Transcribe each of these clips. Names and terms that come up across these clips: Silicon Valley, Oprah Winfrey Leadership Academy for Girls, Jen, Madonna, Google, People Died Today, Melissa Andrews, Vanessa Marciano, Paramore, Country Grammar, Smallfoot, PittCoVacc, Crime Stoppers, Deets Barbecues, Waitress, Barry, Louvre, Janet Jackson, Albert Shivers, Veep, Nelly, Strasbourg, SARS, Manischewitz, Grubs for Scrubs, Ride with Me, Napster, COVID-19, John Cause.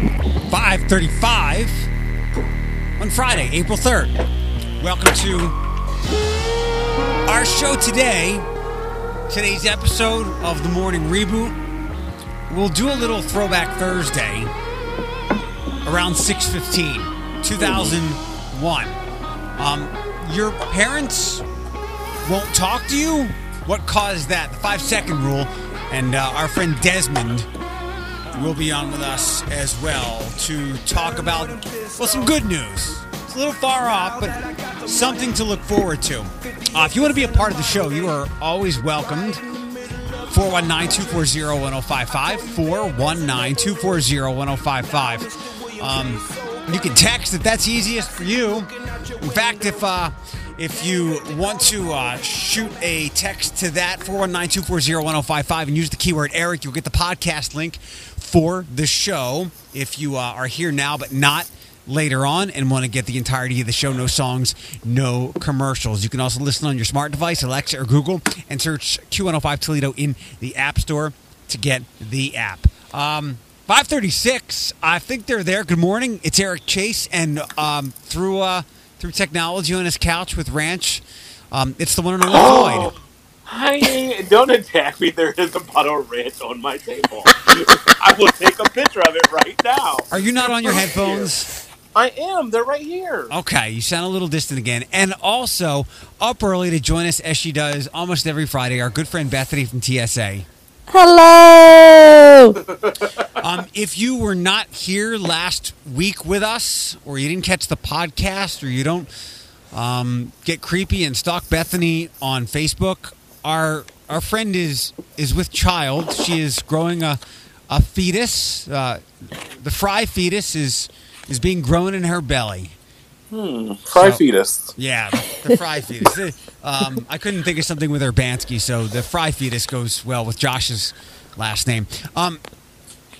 5:35 on Friday, April 3rd. Welcome to our show today. Today's episode of The Morning Reboot. We'll do a little Throwback Thursday around 6:15, 2001. Your parents won't talk to you? What caused that? The 5-second rule. And our friend Desmond will be on with us as well to talk about, well, some good news. It's a little far off, but something to look forward to. If you want to be a part of the show, you are always welcomed. 419-240-1055. 419-240-1055. You can text if that's easiest for you. In fact, if you want to shoot a text to that, 419-240-1055, and use the keyword Eric, you'll get the podcast link for the show if you are here now but not later on and want to get the entirety of the show. No songs, no commercials. You can also listen on your smart device, Alexa or Google, and search Q105 Toledo in the App Store to get the app. 5:36, I think they're there. Good morning. It's Eric Chase, and through technology on his couch with Ranch. It's the one and only Floyd. Honey, don't attack me. There is a bottle of Ranch on my table. I will take a picture of it right now. Are you not on your headphones? I am. They're right here. Okay. You sound a little distant again. And also, up early to join us, as she does almost every Friday, our good friend Bethany from TSA. Hello! If you were not here last week with us, or you didn't catch the podcast, or you don't get creepy and stalk Bethany on Facebook, our friend is with child. She is growing a fetus. The fry fetus is being grown in her belly. Fry fetus. Yeah, the fry fetus. I couldn't think of something with Urbanski, so the fry fetus goes well with Josh's last name.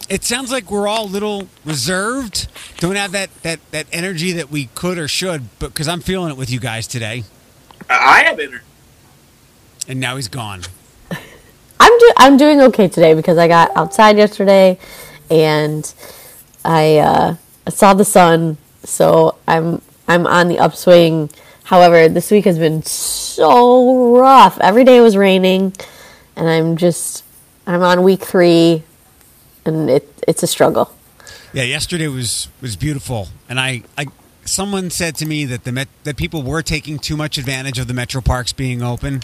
It sounds like we're all a little reserved. Don't have that energy that we could or should, but because I'm feeling it with you guys today. I have energy. And now he's gone. I'm doing okay today because I got outside yesterday, and I saw the sun, so I'm on the upswing. However, this week has been so rough. Every day was raining, and I'm on week 3, and it's a struggle. Yeah, yesterday was beautiful, and I someone said to me that that people were taking too much advantage of the metro parks being open.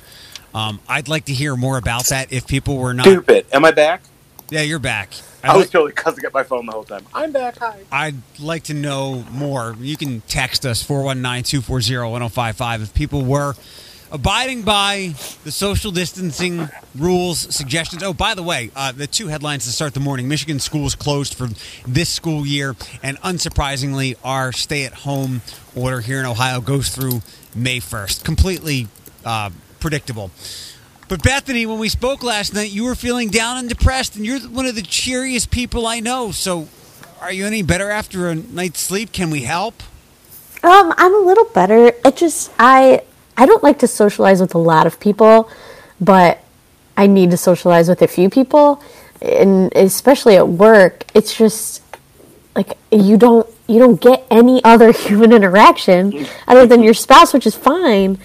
I'd like to hear more about that if people were not. Stupid. Am I back? Yeah, you're back. I was totally cussing at my phone the whole time. I'm back. Hi. I'd like to know more. You can text us, 419-240-1055. If people were abiding by the social distancing rules, suggestions. Oh, by the way, the two headlines to start the morning. Michigan schools closed for this school year. And unsurprisingly, our stay-at-home order here in Ohio goes through May 1st. Completely predictable. But Bethany, when we spoke last night, you were feeling down and depressed, and you're one of the cheeriest people I know. So are you any better after a night's sleep? Can we help? I'm a little better. It just, I don't like to socialize with a lot of people, but I need to socialize with a few people, and especially at work. It's just like you don't get any other human interaction other than your spouse, which is fine.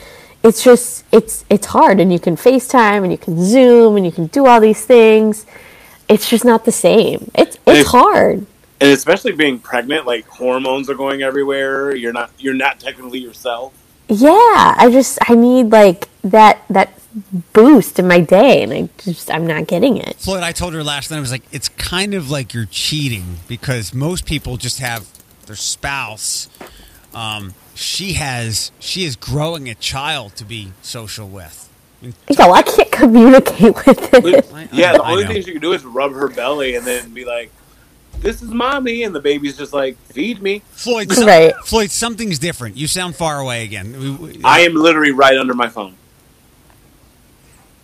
It's just, it's hard, and you can FaceTime, and you can Zoom, and you can do all these things. It's just not the same. It's hard. And especially being pregnant, like, hormones are going everywhere. You're not technically yourself. Yeah, I need, like, that boost in my day, and I'm not getting it. Floyd, I told her last night, I was like, it's kind of like you're cheating, because most people just have their spouse. She is growing a child to be social with. No, I can't communicate with it. Yeah, the only thing she can do is rub her belly and then be like, "This is mommy," and the baby's just like, "Feed me." Floyd, right. Floyd, something's different. You sound far away again. I am literally right under my phone.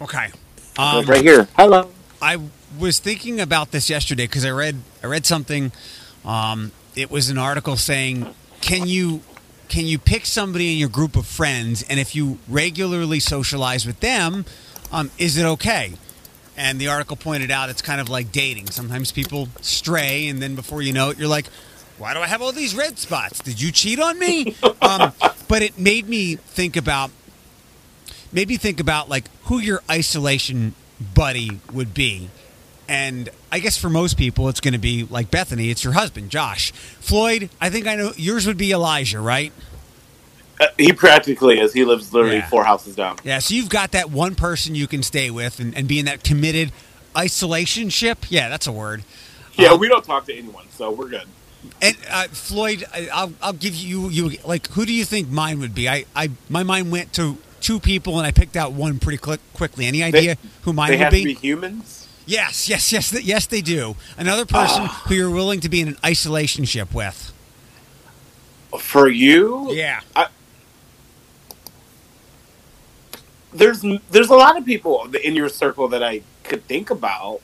Okay, right here. Hello. I was thinking about this yesterday because I read something. It was an article saying, Can you pick somebody in your group of friends, and if you regularly socialize with them, is it okay? And the article pointed out it's kind of like dating. Sometimes people stray, and then before you know it, you're like, why do I have all these red spots? Did you cheat on me? But it made me think about, like who your isolation buddy would be. And I guess for most people, it's going to be like Bethany. It's your husband, Josh. Floyd, I think I know yours would be Elijah, right? He practically is. He lives literally 4 houses down. Yeah, so you've got that one person you can stay with and be in that committed isolationship. Yeah, that's a word. Yeah, we don't talk to anyone, so we're good. And Floyd, I'll give you like, who do you think mine would be? My mind went to 2 people, and I picked out one pretty quickly. Any idea who mine would be? They have to be humans? Yes, they do. Another person who you're willing to be in an isolationship with. For you? Yeah. There's a lot of people in your circle that I could think about.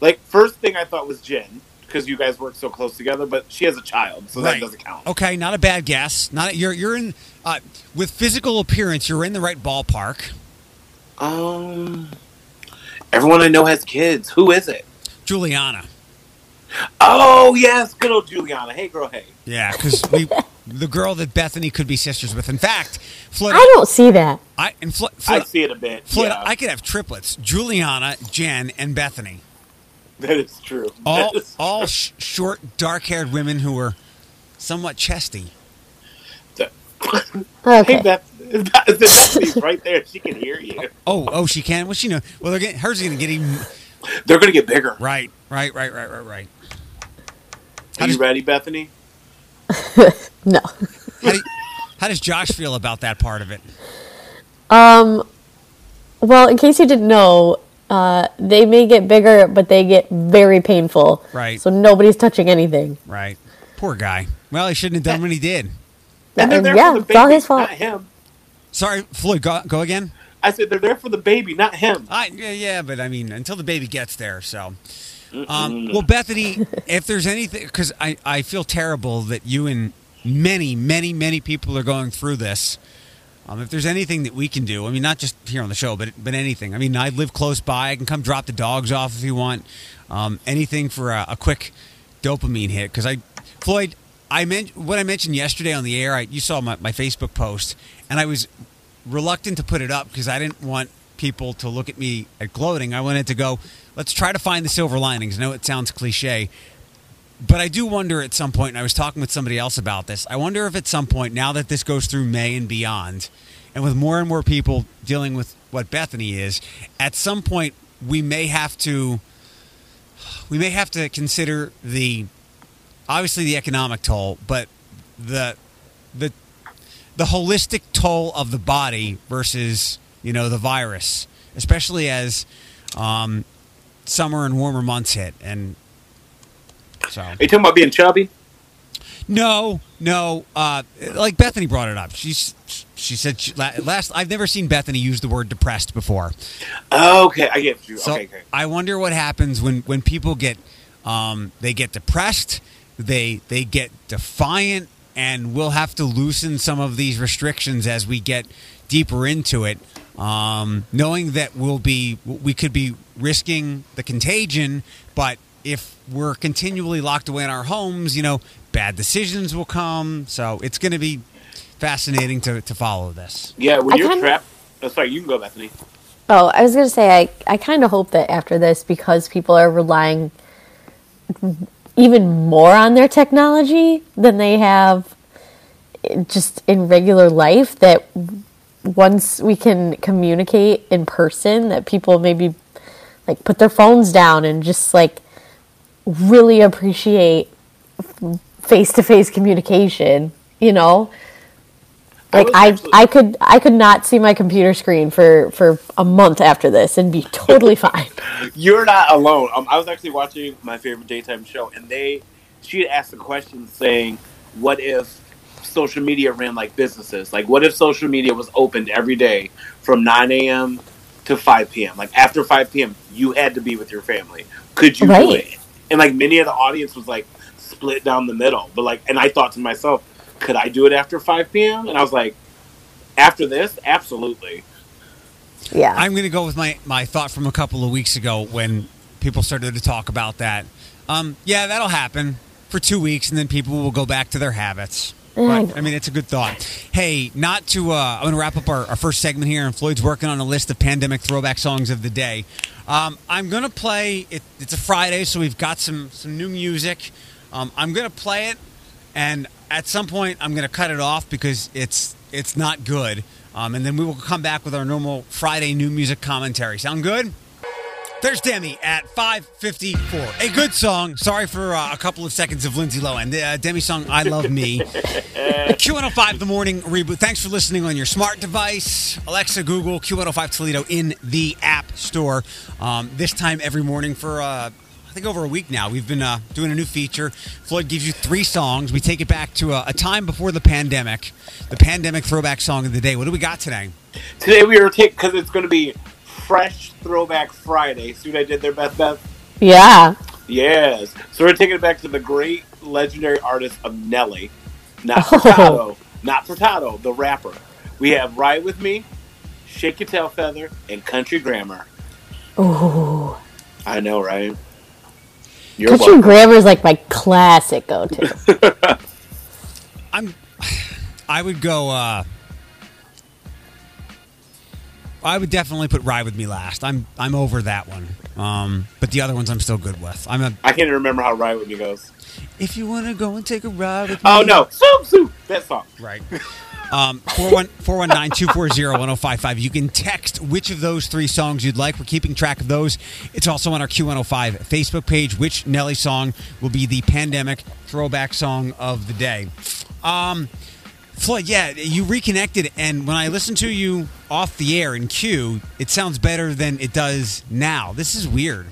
Like, first thing I thought was Jen, because you guys work so close together, but she has a child, so that doesn't count. Okay, not a bad guess. You're in with physical appearance, you're in the right ballpark. Everyone I know has kids. Who is it? Juliana. Oh, yes. Good old Juliana. Hey, girl, hey. Yeah, because the girl that Bethany could be sisters with. In fact, Floyd, I don't see that. I see it a bit. Floyd, yeah. I could have triplets. Juliana, Jen, and Bethany. That is true. All short, dark-haired women who were somewhat chesty. Okay. Hey, Bethany's right there. She can hear you. Oh, she can. Well, she know. Well, hers is going to get even. They're going to get bigger. Right. Are you ready, Bethany? No. How does Josh feel about that part of it? Well, in case you didn't know, they may get bigger, but they get very painful. Right. So nobody's touching anything. Right. Poor guy. Well, he shouldn't have done what he did. And they're there for the baby, it's all his fault. Not him. Sorry, Floyd, go again? I said they're there for the baby, not him. But I mean, until the baby gets there, so. Well, Bethany, if there's anything, because I feel terrible that you and many, many, many people are going through this. If there's anything that we can do, I mean, not just here on the show, but anything. I mean, I live close by. I can come drop the dogs off if you want. Anything for a quick dopamine hit, because Floyd, what I mentioned yesterday on the air, you saw my Facebook post, and I was reluctant to put it up because I didn't want people to look at me at gloating. I wanted to go, let's try to find the silver linings. I know it sounds cliche, but I do wonder at some point, and I was talking with somebody else about this, I wonder if at some point, now that this goes through May and beyond, and with more and more people dealing with what Bethany is, at some point we may have to consider obviously the economic toll, but the holistic toll of the body versus, the virus, especially as summer and warmer months hit. And so, are you talking about being chubby? No. Like Bethany brought it up. She said I've never seen Bethany use the word depressed before. Okay, I get you. So okay. I wonder what happens when people get they get depressed. They get defiant, and we'll have to loosen some of these restrictions as we get deeper into it, knowing that we could be risking the contagion. But if we're continually locked away in our homes, bad decisions will come. So it's going to be fascinating to follow this. Yeah, when you're trapped. Sorry, you can go, Bethany. Oh, I was going to say I kind of hope that after this, because people are relying even more on their technology than they have just in regular life, that once we can communicate in person, that people maybe like put their phones down and just like really appreciate face-to-face communication, Like I could not see my computer screen for a month after this and be totally fine. You're not alone. I was actually watching my favorite daytime show, and she had asked a question saying, "What if social media ran like businesses? Like, what if social media was opened every day from 9 a.m. to 5 p.m.? Like after 5 p.m., you had to be with your family. Could you do it?" And like many of the audience was like split down the middle. But and I thought to myself, could I do it after 5 p.m.? And I was like, after this? Absolutely. Yeah. I'm going to go with my thought from a couple of weeks ago when people started to talk about that. Yeah, that'll happen for 2 weeks, and then people will go back to their habits. But, I mean, it's a good thought. Hey, not to... I'm going to wrap up our first segment here, and Floyd's working on a list of pandemic throwback songs of the day. I'm going to play... It's a Friday, so we've got some new music. I'm going to play it, and at some point, I'm going to cut it off because it's not good. And then we will come back with our normal Friday new music commentary. Sound good? There's Demi at 5:54. A good song. Sorry for a couple of seconds of Lindsay Lohan. The Demi song, I Love Me. Q105, The Morning Reboot. Thanks for listening on your smart device. Alexa, Google, Q105 Toledo in the App Store. This time every morning for... I think over a week now. We've been doing a new feature. Floyd gives you 3 songs. We take it back to a time before the pandemic. The pandemic throwback song of the day. What do we got today? Today we are taking, because it's going to be Fresh Throwback Friday. See what I did there, Beth? Yeah. Yes. So we're taking it back to the great legendary artist of Nelly. Not Furtado, the rapper. We have Ride With Me, Shake Your Tail Feather, and Country Grammar. Ooh. I know, right? Country Grammar is like my classic go-to. I would definitely put Ride With Me last. I'm over that one. But the other ones I'm still good with. I can't even remember how Ride With Me goes. If you want to go and take a ride with me. Oh no. Soup. That song. Right. 419-240-1055. You can text which of those 3 songs you'd like. We're keeping track of those. It's also on our Q105 Facebook page. Which Nelly song will be the pandemic throwback song of the day? Floyd, yeah, you reconnected, and when I listen to you off the air in Q, it sounds better than it does now. This is weird.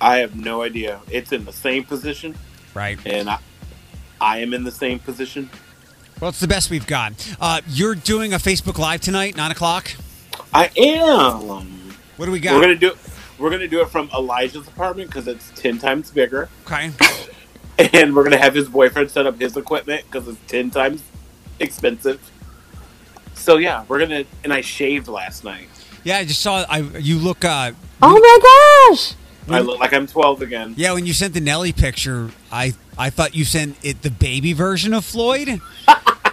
I have no idea. It's in the same position. Right. And I am in the same position. Well, it's the best we've got. You're doing a Facebook Live tonight, 9:00. I am. What do we got? We're gonna do it from Elijah's apartment because it's 10 times bigger. Okay. And we're gonna have his boyfriend set up his equipment because it's 10 times expensive. So yeah, we're gonna. And I shaved last night. Yeah, I just saw. You look. Oh my gosh. I look like I'm 12 again. Yeah, when you sent the Nelly picture, I thought you sent it the baby version of Floyd.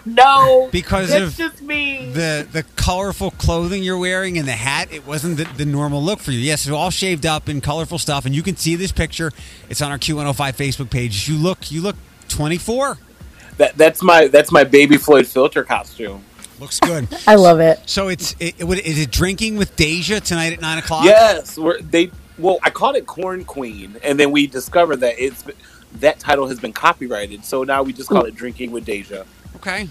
No, because it's just me. The colorful clothing you're wearing and the hat, it wasn't the normal look for you. Yes, it's all shaved up and colorful stuff, and you can see this picture. It's on our Q105 Facebook page. You look 24. That's my baby Floyd filter costume. Looks good. I love it. So is it drinking with Deja tonight at 9:00? Yes, Well, I called it Corn Queen, and then we discovered that that title has been copyrighted, so now we just call it Drinking with Deja. Okay.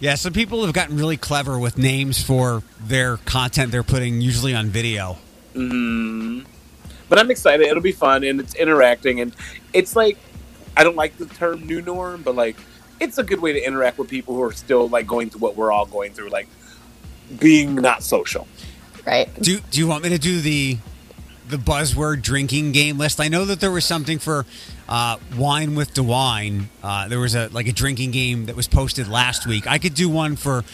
Yeah, so people have gotten really clever with names for their content they're putting usually on video. Mm-hmm. But I'm excited. It'll be fun, and it's interacting, and it's like, I don't like the term new norm, but like it's a good way to interact with people who are still like going through what we're all going through, like being not social. Right. Do you want me to do the buzzword drinking game list? I know that there was something for wine with DeWine. There was a drinking game that was posted last week. I could do one for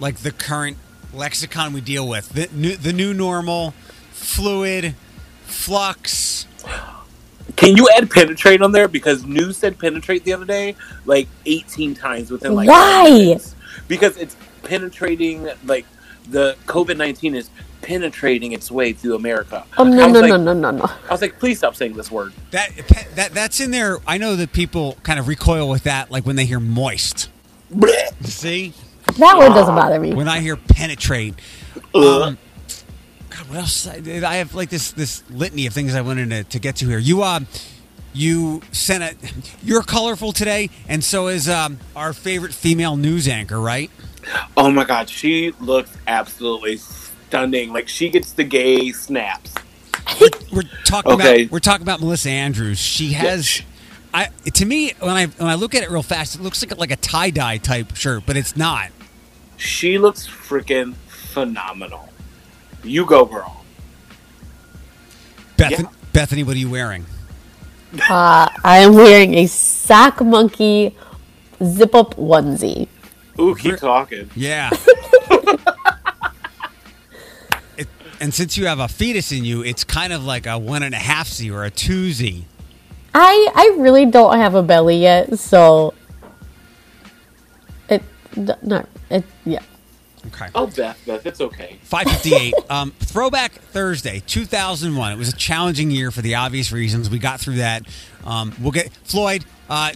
like the current lexicon we deal with. The new normal, fluid, flux. Can you add penetrate on there? Because New said penetrate the other day like 18 times within like... Why? 5 minutes. Because it's penetrating, like the COVID-19 is penetrating its way through America. Oh, no. I was like, please stop saying this word. That's in there. I know that people kind of recoil with that, like when they hear moist. Blech. See? That word doesn't bother me. When I hear penetrate. God, what else? I have like this litany of things I wanted to get to here. You sent you're colorful today, and so is our favorite female news anchor, right? Oh my God, she looks absolutely stunning. Like she gets the gay snaps. We're talking about Melissa Andrews. She has, to me, when I look at it real fast, it looks like a tie-dye type shirt, but it's not. She looks freaking phenomenal. You go, girl. Bethany, what are you wearing? I am wearing a sock monkey zip-up onesie. Ooh, keep talking. Yeah. And since you have a fetus in you, it's kind of like a 1.5Z or a 2Z. I really don't have a belly yet, so yeah. Okay. I'll bet that. It's okay. 558. Throwback Thursday, 2001. It was a challenging year for the obvious reasons. We got through that. We'll get Floyd.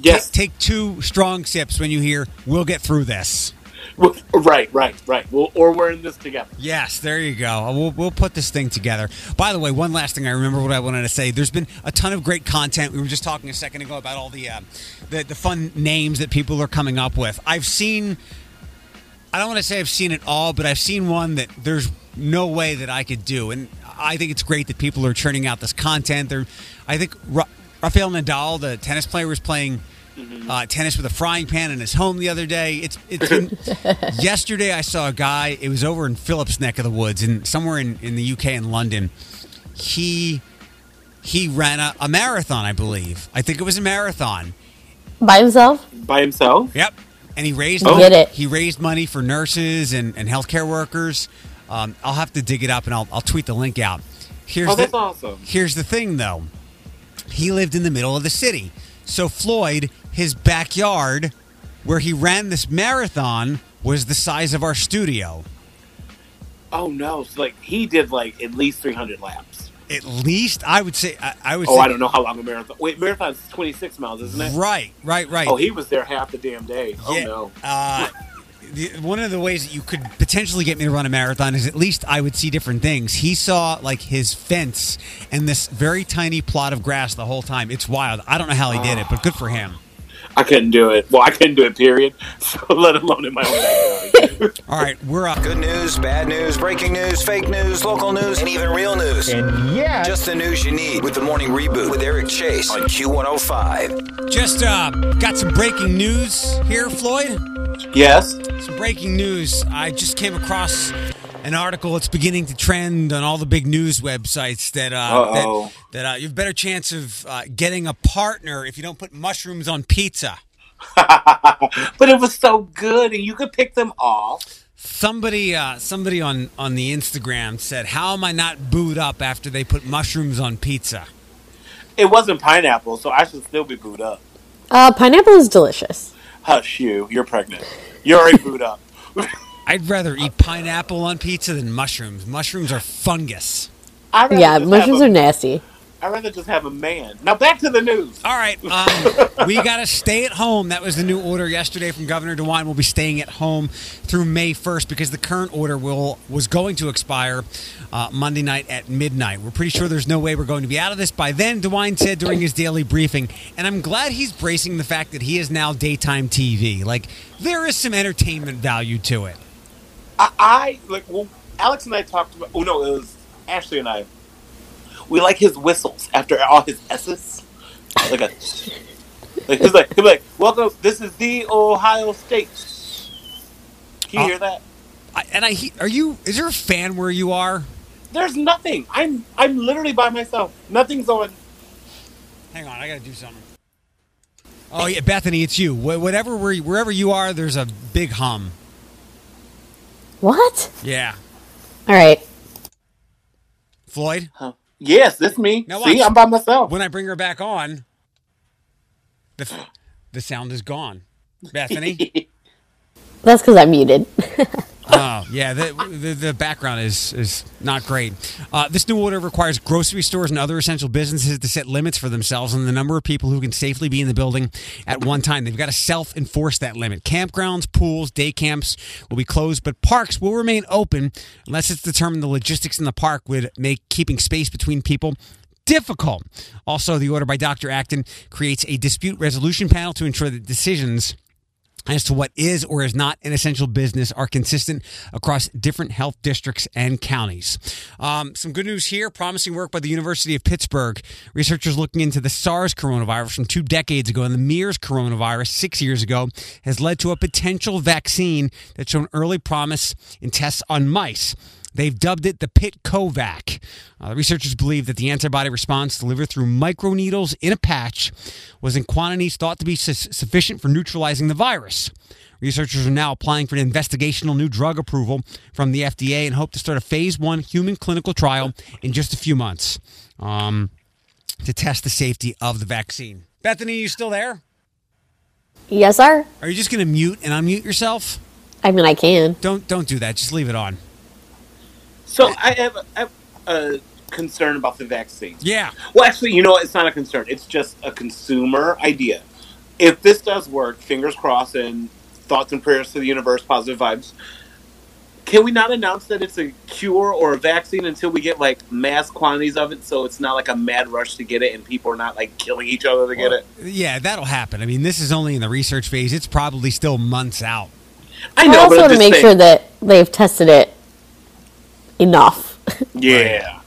Yes. Take two strong sips when you hear we'll get through this. Right. We're in this together. Yes, there you go. We'll put this thing together. By the way, one last thing. I remember what I wanted to say. There's been a ton of great content. We were just talking a second ago about all the fun names that people are coming up with. I don't want to say I've seen it all, but I've seen one that there's no way that I could do. And I think it's great that people are churning out this content. I think Rafael Nadal, the tennis player, was playing tennis with a frying pan in his home the other day. Yesterday I saw a guy, it was over in Philip's neck of the woods, and somewhere in the UK in London. He ran a marathon, I believe. I think it was a marathon. By himself? By himself? Yep. And he raised money for nurses and healthcare workers. I'll have to dig it up and I'll tweet the link out. That's awesome. Here's the thing though. He lived in the middle of the city. So Floyd, his backyard where he ran this marathon was the size of our studio. Oh no, so he did at least 300 laps. At least I would say I don't know how long a marathon. Wait, marathon's 26 miles, isn't it? Right. Oh, he was there half the damn day. Oh yeah, no. One of the ways that you could potentially get me to run a marathon is at least I would see different things. He saw his fence and this very tiny plot of grass the whole time. It's wild. I don't know how he did it, but good for him. I couldn't do it. Well, I couldn't do it, period. So let alone in my own backyard. All right, we're up. Good news, bad news, breaking news, fake news, local news, and even real news. And yeah. Just the news you need with the Morning Reboot with Eric Chase on Q105. Just got some breaking news here, Floyd. Yes. Some breaking news. I just came across an article that's beginning to trend on all the big news websites that you have a better chance of getting a partner if you don't put mushrooms on pizza. But it was so good, and you could pick them off. Somebody on the Instagram said, "How am I not booed up after they put mushrooms on pizza?" It wasn't pineapple, so I should still be booed up. Pineapple is delicious. Hush, you're pregnant. You're already booed up. I'd rather eat pineapple on pizza than mushrooms. Mushrooms are fungus. Yeah, mushrooms are nasty. I'd rather just have a man. Now back to the news. All right. We got to stay at home. That was the new order yesterday from Governor DeWine. We'll be staying at home through May 1st because the current order was going to expire Monday night at midnight. We're pretty sure there's no way we're going to be out of this by then, DeWine said during his daily briefing. And I'm glad he's bracing the fact that he is now daytime TV. There is some entertainment value to it. Alex and I talked about, it was Ashley and I. We like his whistles after all his S's. He's like, welcome, this is the Ohio State. Can you hear that? Is there a fan where you are? There's nothing. I'm literally by myself. Nothing's on. Hang on, I gotta do something. Oh yeah, Bethany, it's you. Wherever you are, there's a big hum. What? Yeah. All right. Floyd? Huh. Yes, that's me. Now see, I'm by myself. When I bring her back on, the sound is gone. Bethany? That's because I'm muted. Oh, yeah. The background is not great. This new order requires grocery stores and other essential businesses to set limits for themselves on the number of people who can safely be in the building at one time. They've got to self-enforce that limit. Campgrounds, pools, day camps will be closed, but parks will remain open unless it's determined the logistics in the park would make keeping space between people difficult. Also, the order by Dr. Acton creates a dispute resolution panel to ensure that decisions as to what is or is not an essential business are consistent across different health districts and counties. Some good news here. Promising work by the University of Pittsburgh. Researchers looking into the SARS coronavirus from 2 decades ago and the MERS coronavirus 6 years ago has led to a potential vaccine that's shown early promise in tests on mice. They've dubbed it the PittCoVacc. Researchers believe that the antibody response delivered through microneedles in a patch was in quantities thought to be sufficient for neutralizing the virus. Researchers are now applying for an investigational new drug approval from the FDA and hope to start a phase 1 human clinical trial in just a few months to test the safety of the vaccine. Bethany, you still there? Yes, sir. Are you just going to mute and unmute yourself? I mean, I can. Don't do that. Just leave it on. So I have a concern about the vaccine. Yeah. Well, actually, you know what? It's not a concern. It's just a consumer idea. If this does work, fingers crossed and thoughts and prayers to the universe, positive vibes. Can we not announce that it's a cure or a vaccine until we get, like, mass quantities of it so it's not, like, a mad rush to get it and people are not, like, killing each other to get it? Yeah, that'll happen. I mean, this is only in the research phase. It's probably still months out. I know, also but I'm just to make sure that they've tested it enough. Yeah.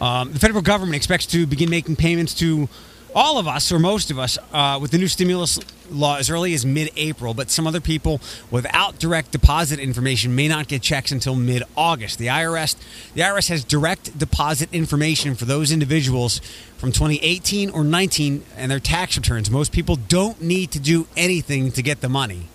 Right. The federal government expects to begin making payments to all of us, or most of us, with the new stimulus law as early as mid-April, but some other people without direct deposit information may not get checks until mid-August. The IRS has direct deposit information for those individuals from 2018 or 19 and their tax returns. Most people don't need to do anything to get the money.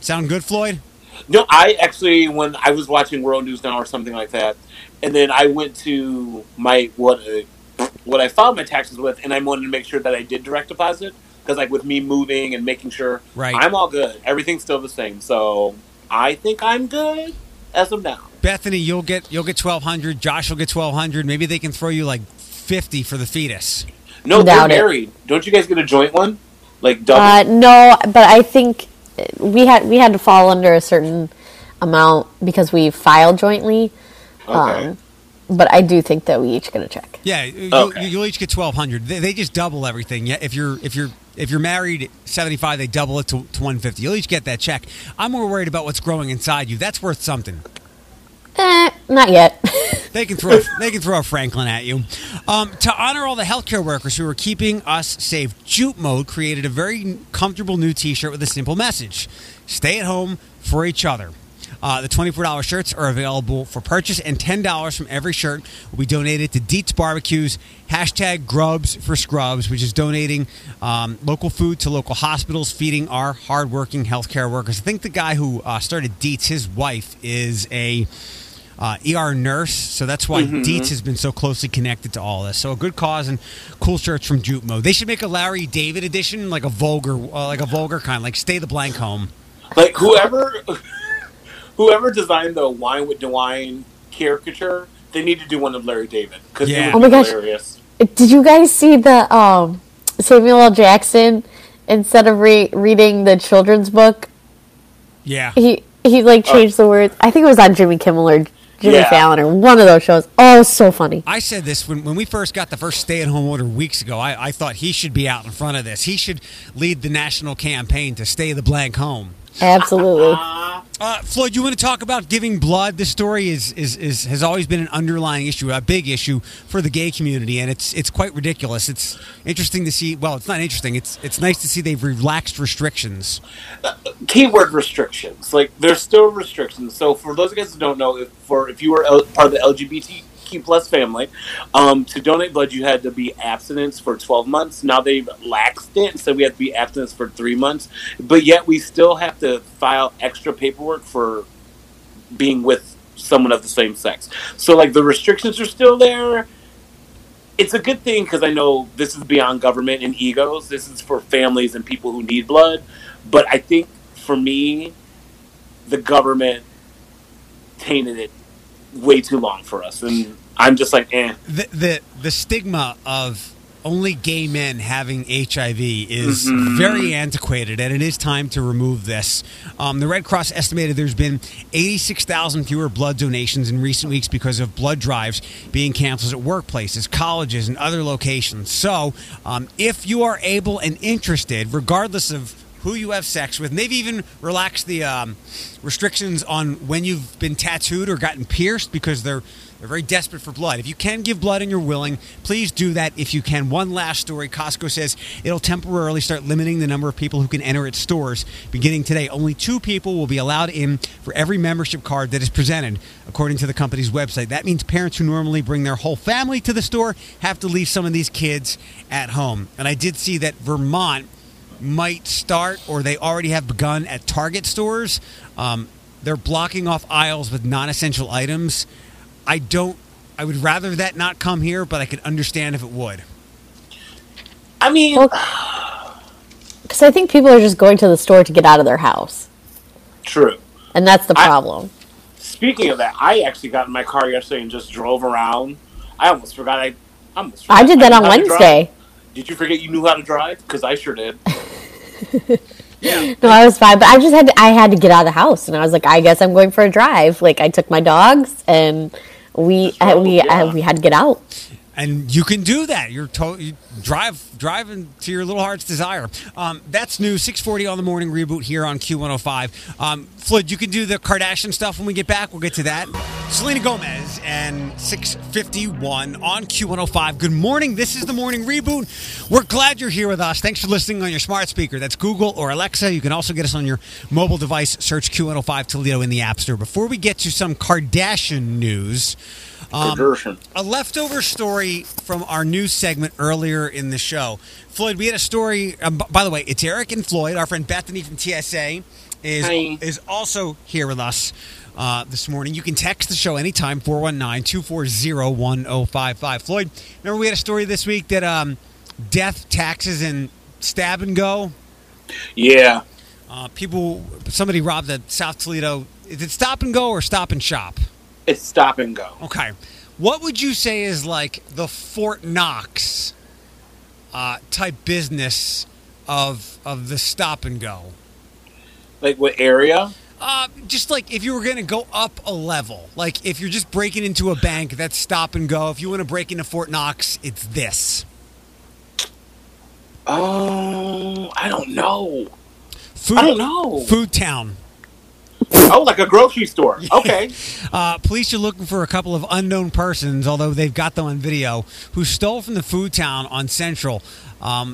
Sound good, Floyd? No, I actually, when I was watching World News Now or something like that, and then I went to my what I filed my taxes with, and I wanted to make sure that I did direct deposit because, like, with me moving and making sure, right, I'm all good. Everything's still the same, so I think I'm good as of now. Bethany, you'll get $1,200. Josh will get $1,200. Maybe they can throw you like $50 for the fetus. No, they're married. Don't you guys get a joint one? Like double? No, but I think we had to fall under a certain amount because we filed jointly. Okay. But I do think that we each get a check. Yeah, you'll each get $1,200. They just double everything. Yeah, if you're married, $75, they double it to $150. You'll each get that check. I'm more worried about what's growing inside you. That's worth something. Not yet. They can throw a Franklin at you. To honor all the healthcare workers who are keeping us safe, Jute Mode created a very comfortable new T-shirt with a simple message: "Stay at home for each other." The $24 shirts are available for purchase, and $10 from every shirt will be donated to Deets Barbecues, hashtag Grubs for Scrubs, which is donating local food to local hospitals, feeding our hardworking healthcare workers. I think the guy who started Deets, his wife, is a ER nurse, so that's why Deets has been so closely connected to all this. So a good cause and cool shirts from Jute Mode. They should make a Larry David edition, like a vulgar kind, like stay the blank home. Like Whoever designed the Wine with DeWine caricature, they need to do one of Larry David because it would be hilarious. Did you guys see the Samuel L. Jackson? Instead of reading the children's book, he like changed the words. I think it was on Jimmy Kimmel or Jimmy Fallon or one of those shows. Oh, it was so funny. I said this when we first got the first stay-at-home order weeks ago. I thought he should be out in front of this. He should lead the national campaign to stay the blank home. Absolutely. Floyd, you want to talk about giving blood? This story has always been an underlying issue, a big issue for the gay community, and it's quite ridiculous. It's interesting to see. Well, it's not interesting. It's nice to see they've relaxed restrictions. Keyword restrictions. Like, there's still restrictions. So for those of you guys who don't know, if you were part of the LGBTQ plus family, to donate blood you had to be abstinent for 12 months. Now they've laxed it, so we have to be abstinent for 3 months. But yet we still have to file extra paperwork for being with someone of the same sex. So, like, the restrictions are still there. It's a good thing because I know this is beyond government and egos. This is for families and people who need blood. But I think, for me, the government tainted it way too long for us, and I'm just like, eh. The stigma of only gay men having HIV is very antiquated, and it is time to remove this. The Red Cross estimated there's been 86,000 fewer blood donations in recent weeks because of blood drives being canceled at workplaces, colleges, and other locations. So if you are able and interested, regardless of who you have sex with, and they've even relaxed the restrictions on when you've been tattooed or gotten pierced because they're They're very desperate for blood. If you can give blood and you're willing, please do that if you can. One last story. Costco says it'll temporarily start limiting the number of people who can enter its stores. Beginning today, only 2 people will be allowed in for every membership card that is presented, according to the company's website. That means parents who normally bring their whole family to the store have to leave some of these kids at home. And I did see that Vermont might start, or they already have begun at Target stores. They're blocking off aisles with non-essential items. I would rather that not come here, but I could understand if it would. I mean, because I think people are just going to the store to get out of their house. True. And that's the problem. Speaking of that, I actually got in my car yesterday and just drove around. I almost forgot. I did that on Wednesday. Did you forget you knew how to drive? Because I sure did. Yeah. No, I was fine, but I had to get out of the house, and I was like, I guess I'm going for a drive. Like, I took my dogs, and we had to get out. And you can do that. You driving to your little heart's desire. That's new. 6:40 on the morning reboot here on Q105. Floyd, you can do the Kardashian stuff when we get back. We'll get to that. Selena Gomez and 6:51 on Q105. Good morning. This is the morning reboot. We're glad you're here with us. Thanks for listening on your smart speaker. That's Google or Alexa. You can also get us on your mobile device. Search Q105 Toledo in the App Store. Before we get to some Kardashian news, a leftover story from our news segment earlier in the show. Floyd, we had a story. By the way, it's Eric and Floyd. Our friend Bethany from TSA is also here with us this morning. You can text the show anytime, 419-240-1055. Floyd, remember we had a story this week that death, taxes, and Stop and Go? Yeah. Somebody robbed the South Toledo. Is it Stop and Go or Stop and Shop? It's Stop and Go. Okay. What would you say is like the Fort Knox type business of the Stop and Go? Like what area? Just like if you were going to go up a level. Like if you're just breaking into a bank, that's Stop and Go. If you want to break into Fort Knox, it's this. Oh, I don't know. Food Town. Oh, like a grocery store. Yeah. Okay. Police are looking for a couple of unknown persons, although they've got them on video, who stole from the Food Town on Central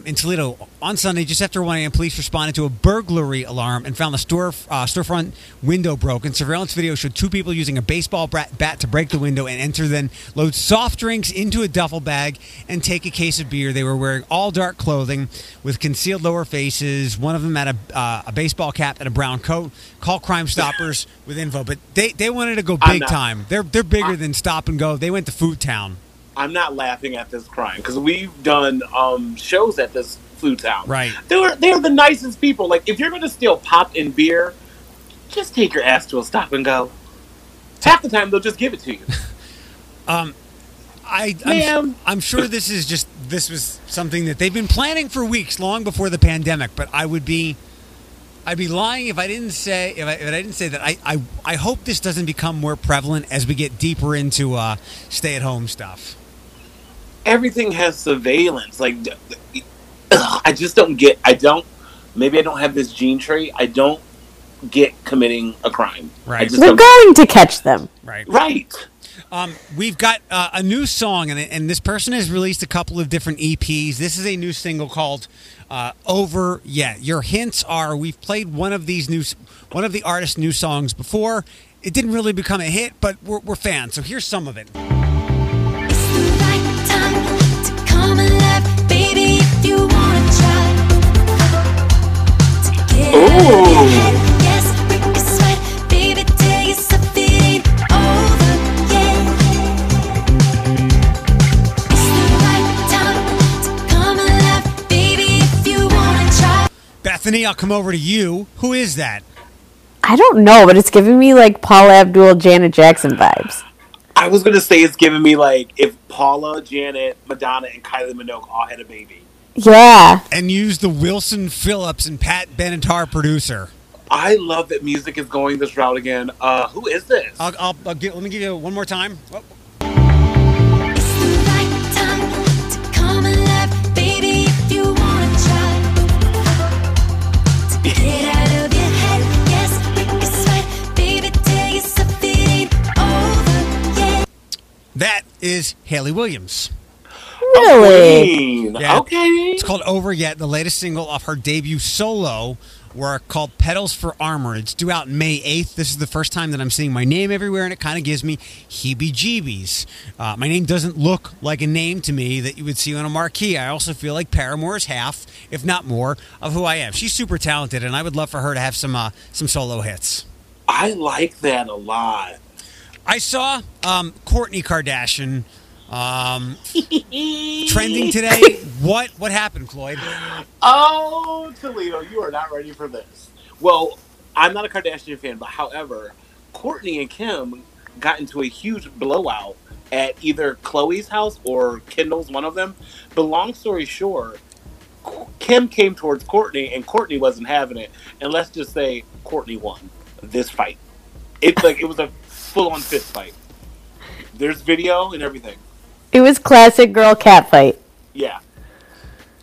in Toledo on Sunday just after 1 a.m. Police responded to a burglary alarm and found the storefront window broken. Surveillance video showed 2 people using a baseball bat to break the window and enter, then load soft drinks into a duffel bag and take a case of beer. They were wearing all dark clothing with concealed lower faces. One of them had a baseball cap and a brown coat. Call Crime Stoppers with info, but they wanted to go big time. They're bigger than Stop and Go. They went to Food Town. I'm not laughing at this crime because we've done shows at this Food Town. Right. They're the nicest people. Like, if you're going to steal pop and beer, just take your ass to a Stop and Go. Half the time, they'll just give it to you. I'm sure this was something that they've been planning for weeks, long before the pandemic. But I'd be lying if I didn't say that I hope this doesn't become more prevalent as we get deeper into stay-at-home stuff. Everything has surveillance. Like, I just don't get. Maybe I don't have this gene trait. I don't get committing a crime. Right. We're going to catch them. Right. Right. We've got a new song, and this person has released a couple of different EPs. This is a new single called "Over." Yeah, your hints are we've played one of the artist's new songs before. It didn't really become a hit, but we're fans. So here's some of it. Ooh. Bethany, I'll come over to you. Who is that? I don't know, but it's giving me like Paula Abdul, Janet Jackson vibes. I was going to say it's giving me like if Paula, Janet, Madonna, and Kylie Minogue all had a baby. Yeah. And used the Wilson Phillips and Pat Benatar producer. I love that music is going this route again. Who is this? Let me give you one more time. Oh. is Hayley Williams. Really? Yeah. Okay. It's called Over Yet, the latest single off her debut solo work called Pedals for Armor. It's due out May 8th. This is the first time that I'm seeing my name everywhere, and it kind of gives me heebie-jeebies. My name doesn't look like a name to me that you would see on a marquee. I also feel like Paramore is half, if not more, of who I am. She's super talented, and I would love for her to have some solo hits. I like that a lot. I saw Kourtney Kardashian trending today. What happened, Cloyd? Oh, Toledo, you are not ready for this. Well, I'm not a Kardashian fan, but however, Kourtney and Kim got into a huge blowout at either Khloe's house or Kendall's, one of them. But long story short, Kim came towards Kourtney, and Kourtney wasn't having it. And let's just say Kourtney won this fight. It's like it was a full-on fist fight. There's video and everything. It was classic girl cat fight. Yeah.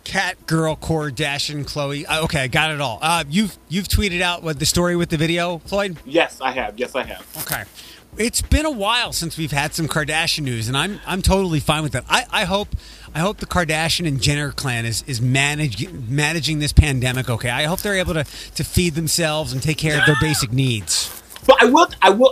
Cat girl Kardashian Khloe. Okay, I got it all. You've tweeted out what the story with the video, Floyd? Yes, I have. Yes, I have. Okay. It's been a while since we've had some Kardashian news, and I'm totally fine with that. I hope the Kardashian and Jenner clan is managing this pandemic okay. I hope they're able to feed themselves and take care of their basic needs. But I will.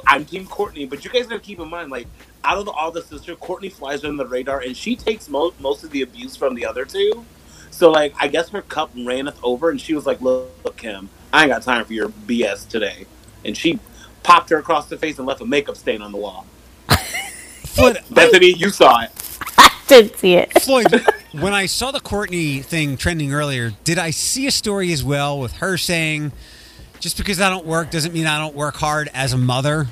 I'm Team Kourtney, but you guys gotta keep in mind, like, out of all the sisters, Kourtney flies under the radar, and she takes most of the abuse from the other two. So, like, I guess her cup ranneth over, and she was like, "Look, Kim, I ain't got time for your BS today," and she popped her across the face and left a makeup stain on the wall. Floyd, Bethany, you saw it. I didn't see it. Floyd, when I saw the Kourtney thing trending earlier, did I see a story as well with her saying, just because I don't work doesn't mean I don't work hard as a mother?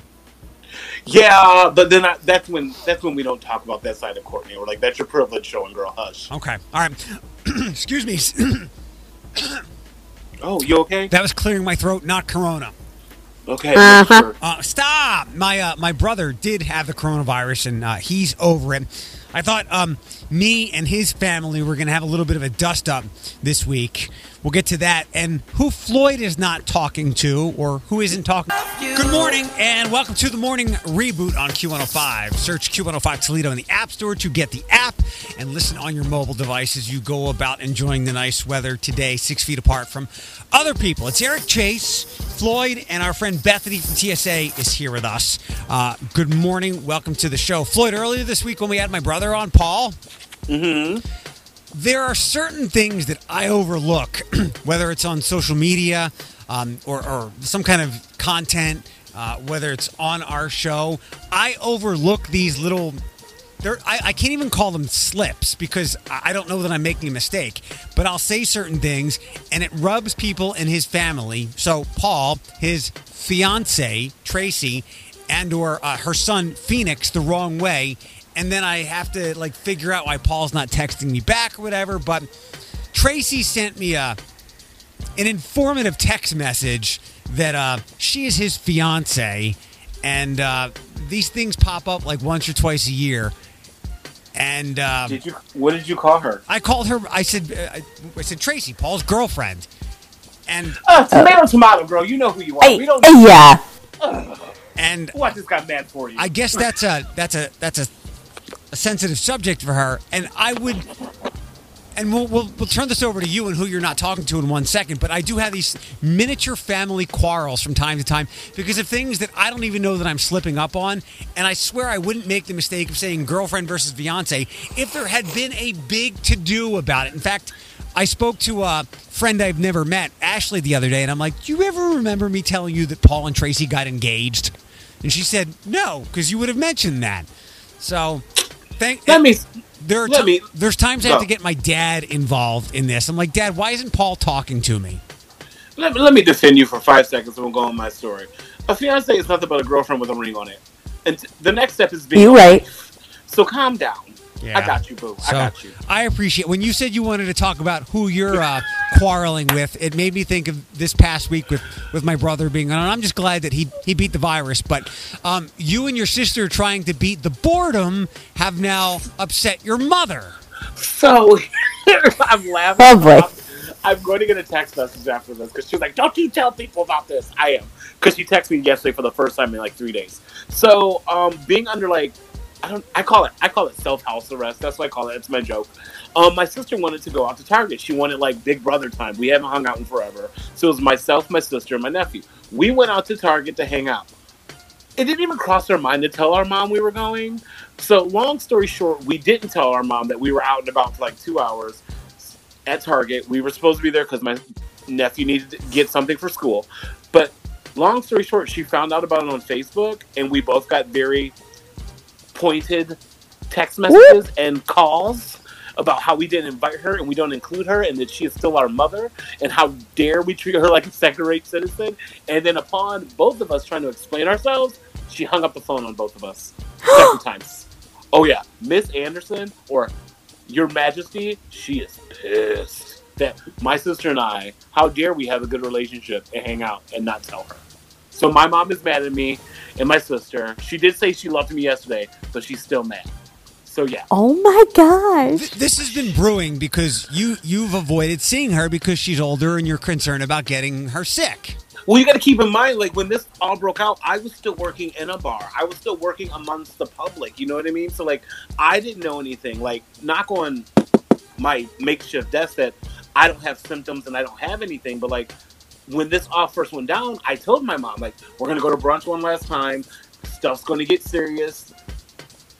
Yeah, but then that's when we don't talk about that side of Kourtney. We're like, that's your privilege showing, girl. Hush. Okay. All right. Excuse me. Oh, you okay? That was clearing my throat, not corona. Okay. Uh-huh. Sure. Stop. My brother did have the coronavirus, and he's over it. I thought me and his family were going to have a little bit of a dust-up this week. We'll get to that. And who Floyd is not talking to, or who isn't talking. Good morning, and welcome to the Morning Reboot on Q105. Search Q105 Toledo in the App Store to get the app and listen on your mobile device as you go about enjoying the nice weather today, 6 feet apart from other people. It's Eric Chase, Floyd, and our friend Bethany from TSA is here with us. Good morning. Welcome to the show. Floyd, earlier this week when we had my brother on, Paul. Mm-hmm. There are certain things that I overlook, whether it's on social media or some kind of content, whether it's on our show. I overlook these little... I can't even call them slips because I don't know that I'm making a mistake, but I'll say certain things, and it rubs people in his family. So Paul, his fiancée, Tracy, and or her son, Phoenix, the wrong way. And then I have to, like, figure out why Paul's not texting me back or whatever. But Tracy sent me an informative text message that she is his fiancée. And these things pop up, like, once or twice a year. And what did you call her? I called her. I said Tracy, Paul's girlfriend. And tomato, girl. You know who you are. Hey, we don't. Hey, yeah. And what just got mad for you? I guess that's a sensitive subject for her, and I would, and we'll turn this over to you and who you're not talking to in 1 second, but I do have these miniature family quarrels from time to time because of things that I don't even know that I'm slipping up on, and I swear I wouldn't make the mistake of saying girlfriend versus fiancé if there had been a big to-do about it. In fact, I spoke to a friend I've never met, Ashley, the other day, and I'm like, do you ever remember me telling you that Paul and Tracy got engaged? And she said, no, because you would have mentioned that. So... There's times I have to get my dad involved in this. I'm like, Dad, why isn't Paul talking to me? Let me defend you for 5 seconds and we'll go on my story. A fiancé is nothing but a girlfriend with a ring on it. And the next step is being... You're right. So calm down. Yeah. I got you, boo. So, I got you. I appreciate... When you said you wanted to talk about who you're quarreling with, it made me think of this past week with my brother being on. I'm just glad that he beat the virus. But you and your sister trying to beat the boredom have now upset your mother. So I'm laughing. Oh, boy. I'm going to get a text message after this because she's like, don't you tell people about this. I am. Because she texted me yesterday for the first time in like 3 days. So being under like... I call it self-house arrest. That's what I call it. It's my joke. My sister wanted to go out to Target. She wanted, like, Big Brother time. We haven't hung out in forever. So it was myself, my sister, and my nephew. We went out to Target to hang out. It didn't even cross our mind to tell our mom we were going. So long story short, we didn't tell our mom that we were out and about for like 2 hours at Target. We were supposed to be there because my nephew needed to get something for school. But long story short, she found out about it on Facebook, and we both got very pointed text messages and calls about how we didn't invite her and we don't include her and that she is still our mother and how dare we treat her like a second-rate citizen. And then upon both of us trying to explain ourselves, she hung up the phone on both of us several times. Oh, yeah. Miss Anderson or Your Majesty, she is pissed that my sister and I, how dare we have a good relationship and hang out and not tell her. So my mom is mad at me and my sister. She did say she loved me yesterday, but she's still mad. So, yeah. Oh, my gosh. This has been brewing because you've avoided seeing her because she's older and you're concerned about getting her sick. Well, you got to keep in mind, like, when this all broke out, I was still working in a bar. I was still working amongst the public. You know what I mean? So, like, I didn't know anything. Like, knock on my makeshift desk that I don't have symptoms and I don't have anything. But, like, when this all first went down, I told my mom, like, we're going to go to brunch one last time. Stuff's going to get serious.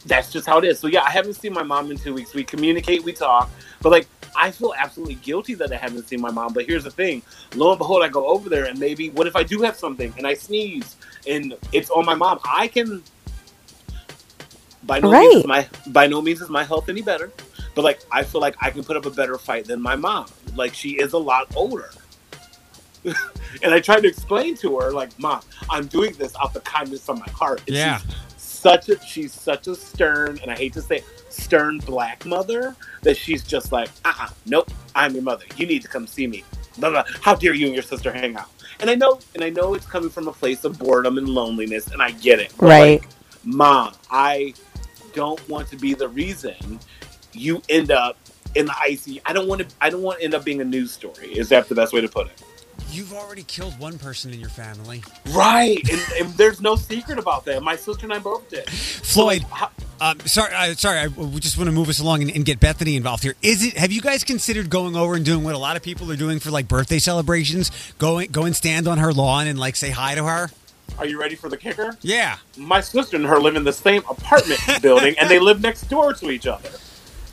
That's just how it is. So, yeah, I haven't seen my mom in 2 weeks. We communicate, we talk. But, like, I feel absolutely guilty that I haven't seen my mom. But here's the thing. Lo and behold, I go over there, and maybe what if I do have something, and I sneeze, and it's on my mom? I can, by no means is my health any better. But, like, I feel like I can put up a better fight than my mom. Like, she is a lot older. And I tried to explain to her, like, Mom, I'm doing this out the kindness of my heart. And yeah. She's such a stern, and I hate to say it, stern black mother that she's just like, nope, I'm your mother. You need to come see me. Blah, blah. How dare you and your sister hang out? And I know it's coming from a place of boredom and loneliness, and I get it. Right. Like, Mom, I don't want to be the reason you end up in the ICU. I don't want to end up being a news story. Is that the best way to put it? You've already killed one person in your family. Right. And there's no secret about that. My sister and I both did. Floyd, so, sorry. I just want to move us along and get Bethany involved here. Have you guys considered going over and doing what a lot of people are doing for, like, birthday celebrations? Go and stand on her lawn and, like, say hi to her? Are you ready for the kicker? Yeah. My sister and her live in the same apartment building, and they live next door to each other.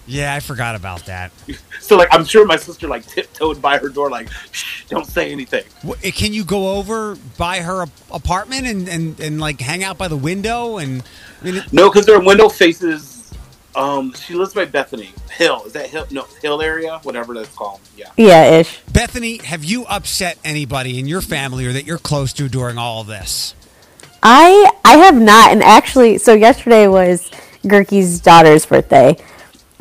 Yeah, I forgot about that. So, like, I'm sure my sister, like, tiptoed by her door, like, shh, don't say anything. Can you go over by her apartment and like, hang out by the window? No, because their window faces... she lives by Bethany Hill. Is that Hill? No, Hill area, whatever that's called. Yeah, ish. Bethany, have you upset anybody in your family or that you're close to during all of this? I have not, and actually, so yesterday was Gerkie's daughter's birthday.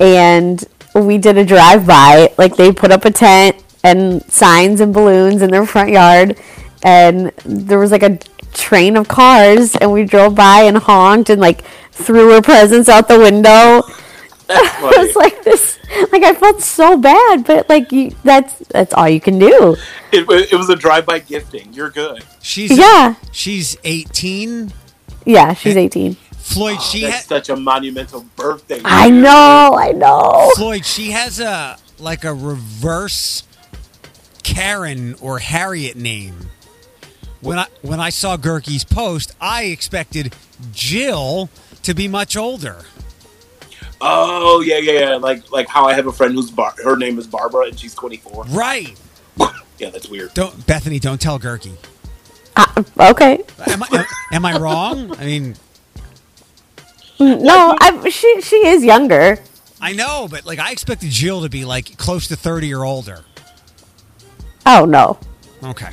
And we did a drive-by. Like, they put up a tent and signs and balloons in their front yard. And there was, like, a train of cars. And we drove by and honked and, like, threw her presents out the window. I was like, this. Like, I felt so bad. But, like, that's all you can do. It was a drive-by gifting. You're good. She's 18? Yeah, she's 18. Floyd, that's such a monumental birthday. Year. I know. Floyd, she has a reverse Karen or Harriet name. When I saw Gerkie's post, I expected Jill to be much older. Oh yeah. Like how I have a friend whose her name is Barbara and she's 24. Right. Yeah, that's weird. Bethany, don't tell Gerkie. Okay. Am I wrong? I mean. No, she is younger. I know, but, like, I expected Jill to be, like, close to 30 or older. Oh, no. Okay.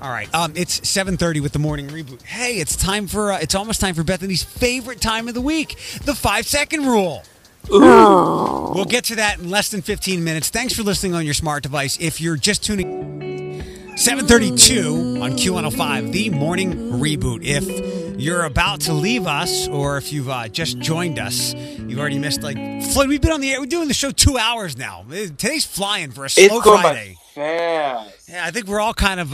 All right. It's 7:30 with the morning reboot. Hey, it's time for it's almost time for Bethany's favorite time of the week, the 5-second rule. Ooh. Oh. We'll get to that in less than 15 minutes. Thanks for listening on your smart device. If you're just tuning 7:32 on Q105, the morning reboot. If you're about to leave us, or if you've just joined us, you've already missed, like, Floyd, we've been on the air. We're doing the show 2 hours now. Today's flying for a slow Friday. It's going by fast. Yeah, I think we're all kind of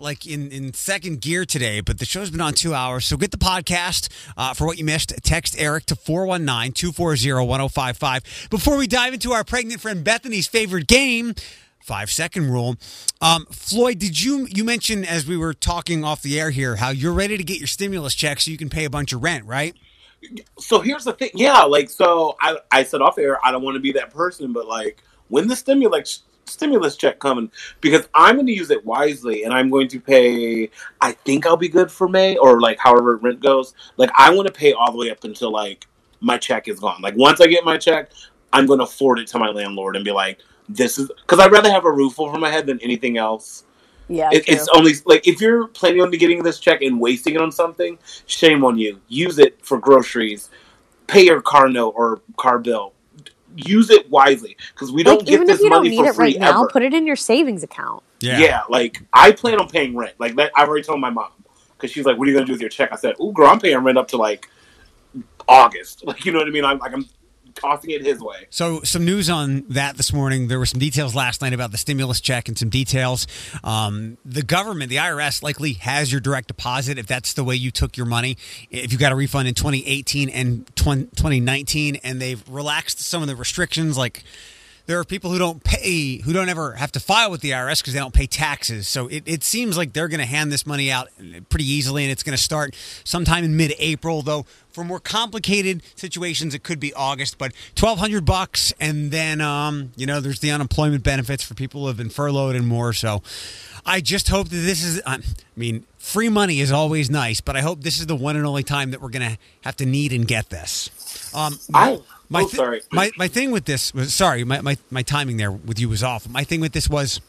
like in second gear today, but the show's been on 2 hours. So get the podcast for what you missed. Text Eric to 419-240-1055. Before we dive into our pregnant friend Bethany's favorite game, 5-second rule. Floyd, did you mention as we were talking off the air here how you're ready to get your stimulus check so you can pay a bunch of rent, right? So here's the thing. Yeah, like, so I said off air, I don't want to be that person, but like when the stimulus check coming, because I'm going to use it wisely and I'm going to pay, I think I'll be good for May or like however rent goes. Like I want to pay all the way up until like my check is gone. Like once I get my check, I'm going to forward it to my landlord and be like, this is, because I'd rather have a roof over my head than anything else. Yeah, it's only like if you're planning on getting this check and wasting it on something, shame on you. Use it for groceries, pay your car note or car bill. Use it wisely because we don't get this money for free ever. Even if you don't need it right now, put it in your savings account. Yeah, like I plan on paying rent. Like that, I've already told my mom because she's like, "What are you going to do with your check?" I said, "Ooh, girl, I'm paying rent up to like August." Like you know what I mean? I'm tossing it his way. So some news on that this morning. There were some details last night about the stimulus check and some details. The government, the IRS, likely has your direct deposit if that's the way you took your money. If you got a refund in 2018 and 2019, and they've relaxed some of the restrictions, like there are people who don't pay, who don't ever have to file with the IRS because they don't pay taxes. So it seems like they're going to hand this money out pretty easily, and it's going to start sometime in mid-April, though for more complicated situations, it could be August. But $1,200 bucks, and then, there's the unemployment benefits for people who have been furloughed and more. So I just hope that this is, free money is always nice, but I hope this is the one and only time that we're going to have to need and get this. My thing with this was, sorry, my timing there with you was off. My thing with this was,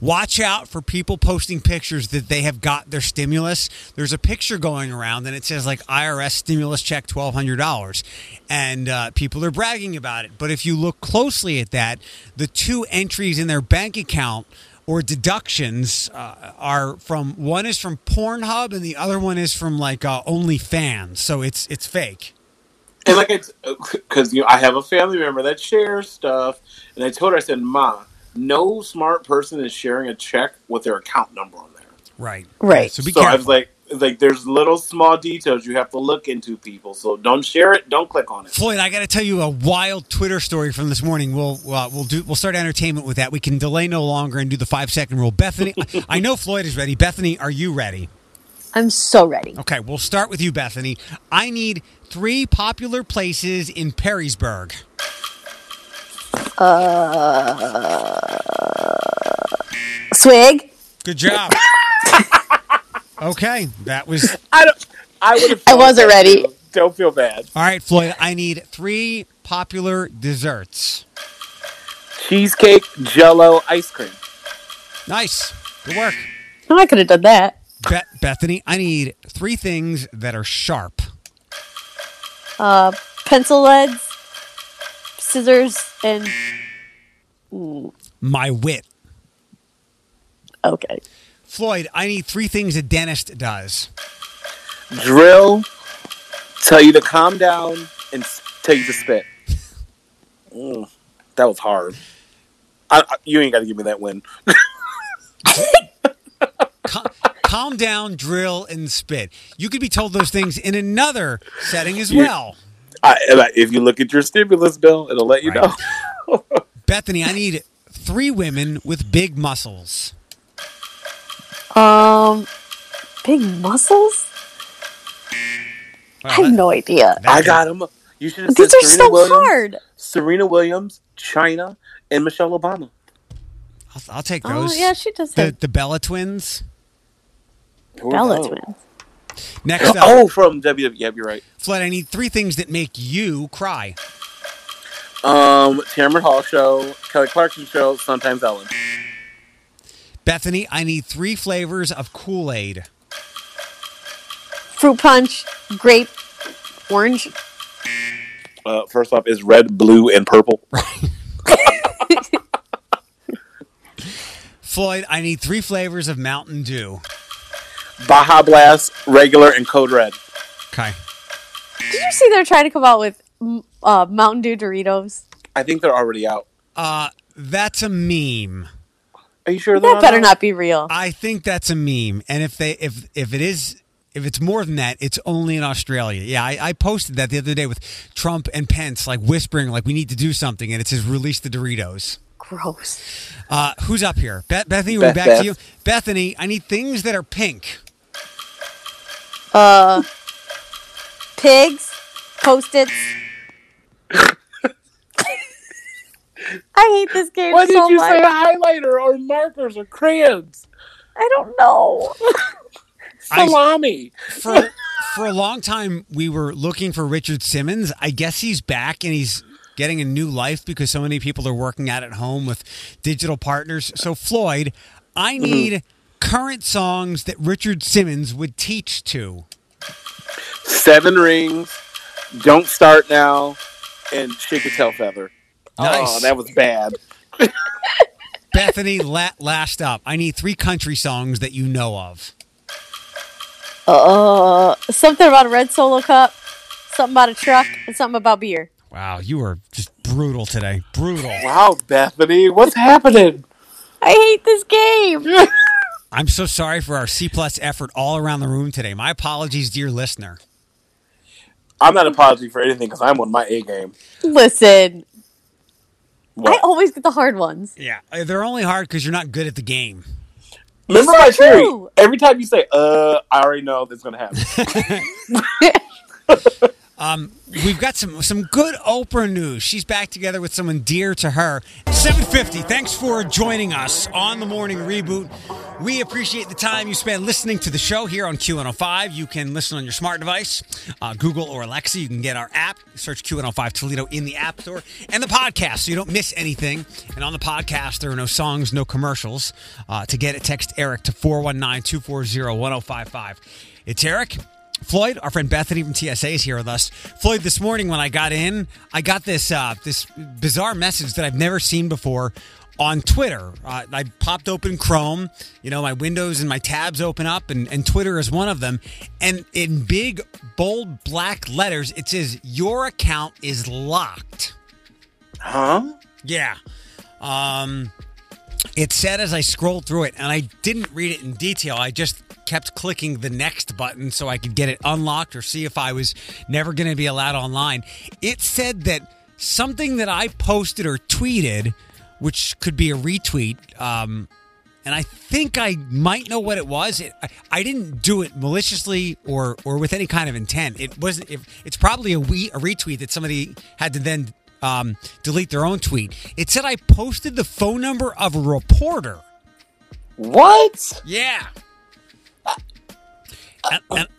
watch out for people posting pictures that they have got their stimulus. There's a picture going around and it says like IRS stimulus check $1,200, and people are bragging about it. But if you look closely at that, the two entries in their bank account or deductions are from, one is from Pornhub and the other one is from like OnlyFans. So it's fake. And like, because I have a family member that shares stuff, and I told her, I said, "Ma, no smart person is sharing a check with their account number on there." Right. So be careful. I was like, there's little small details you have to look into, people. So don't share it. Don't click on it. Floyd, I got to tell you a wild Twitter story from this morning. We'll start entertainment with that. We can delay no longer and do the 5-second rule. Bethany, I know Floyd is ready. Bethany, are you ready? I'm so ready. Okay, we'll start with you, Bethany. I need 3 popular places in Perrysburg. Swig. Good job. Okay, that was. I wasn't ready. Don't feel bad. All right, Floyd. I need 3 popular desserts: cheesecake, Jell-O, ice cream. Nice. Good work. I could have done that. Bethany, I need 3 things that are sharp. Pencil leads, scissors, and... My wit. Okay. Floyd, I need 3 things a dentist does. Drill, tell you to calm down, and tell you to spit. That was hard. You ain't got to give me that win. Calm down, drill, and spit. You could be told those things in another setting as well. If you look at your stimulus bill, it'll let you know. Bethany, I need 3 women with big muscles. Big muscles? Well, I have no idea. I got them. You should have said Serena Williams, Chyna, and Michelle Obama. I'll take those. Oh, yeah, she does. The Bella twins. Twins. Next up. Oh, from WWE. Yeah, you're right. Floyd, I need 3 things that make you cry. Tamron Hall show, Kelly Clarkson show, sometimes Ellen. Bethany, I need 3 flavors of Kool-Aid. Fruit punch, grape, orange. First off is red, blue, and purple. Floyd, I need 3 flavors of Mountain Dew. Baja Blast, regular, and Code Red. Okay. Did you see they're trying to come out with Mountain Dew Doritos? I think they're already out. That's a meme. Are you sure that better not be real? I think that's a meme, and if it's more than that, it's only in Australia. Yeah, I posted that the other day with Trump and Pence, like whispering, like we need to do something, and it says release the Doritos. Gross. Who's up here? Bethany, we're back to you. Bethany, I need things that are pink. Pigs, Post-its. I hate this game so much. Why did you say highlighter or markers or crayons? I don't know. Salami. For a long time, we were looking for Richard Simmons. I guess he's back and he's getting a new life because so many people are working out at home with digital partners. So, Floyd, I need current songs that Richard Simmons would teach to. Seven Rings, Don't Start Now, and Shake Your Tail Feather. Nice. Oh, that was bad. Bethany, last up. I need three country songs that you know of. Something about a red Solo cup, something about a truck, and something about beer. Wow, you are just brutal today. Brutal. Wow, Bethany, what's happening? I hate this game. I'm so sorry for our C+ effort all around the room today. My apologies, dear listener. I'm not apologizing for anything because I'm on my A game. Listen. What? I always get the hard ones. Yeah, they're only hard because you're not good at the game. Remember my theory. Every time you say, I already know that's going to happen. We've got some good Oprah news. She's back together with someone dear to her. 750, thanks for joining us on The Morning Reboot. We appreciate the time you spend listening to the show here on Q105. You can listen on your smart device, Google or Alexa. You can get our app. Search Q105 Toledo in the App Store. And the podcast, so you don't miss anything. And on the podcast, there are no songs, no commercials. To get it, text Eric to 419-240-1055. It's Eric. Floyd, our friend Bethany from TSA is here with us. Floyd, this morning when I got in, I got this this bizarre message that I've never seen before on Twitter. I popped open Chrome, you know, my windows and my tabs open up, and Twitter is one of them. And in big, bold, black letters, it says, your account is locked. Huh? Yeah. It said as I scrolled through it, and I didn't read it in detail. I just kept clicking the next button so I could get it unlocked or see if I was never going to be allowed online. It said that something that I posted or tweeted, which could be a retweet, and I think I might know what it was. I didn't do it maliciously or with any kind of intent. It wasn't. It's probably a retweet that somebody had to then delete their own tweet. It said I posted the phone number of a reporter. What? Yeah.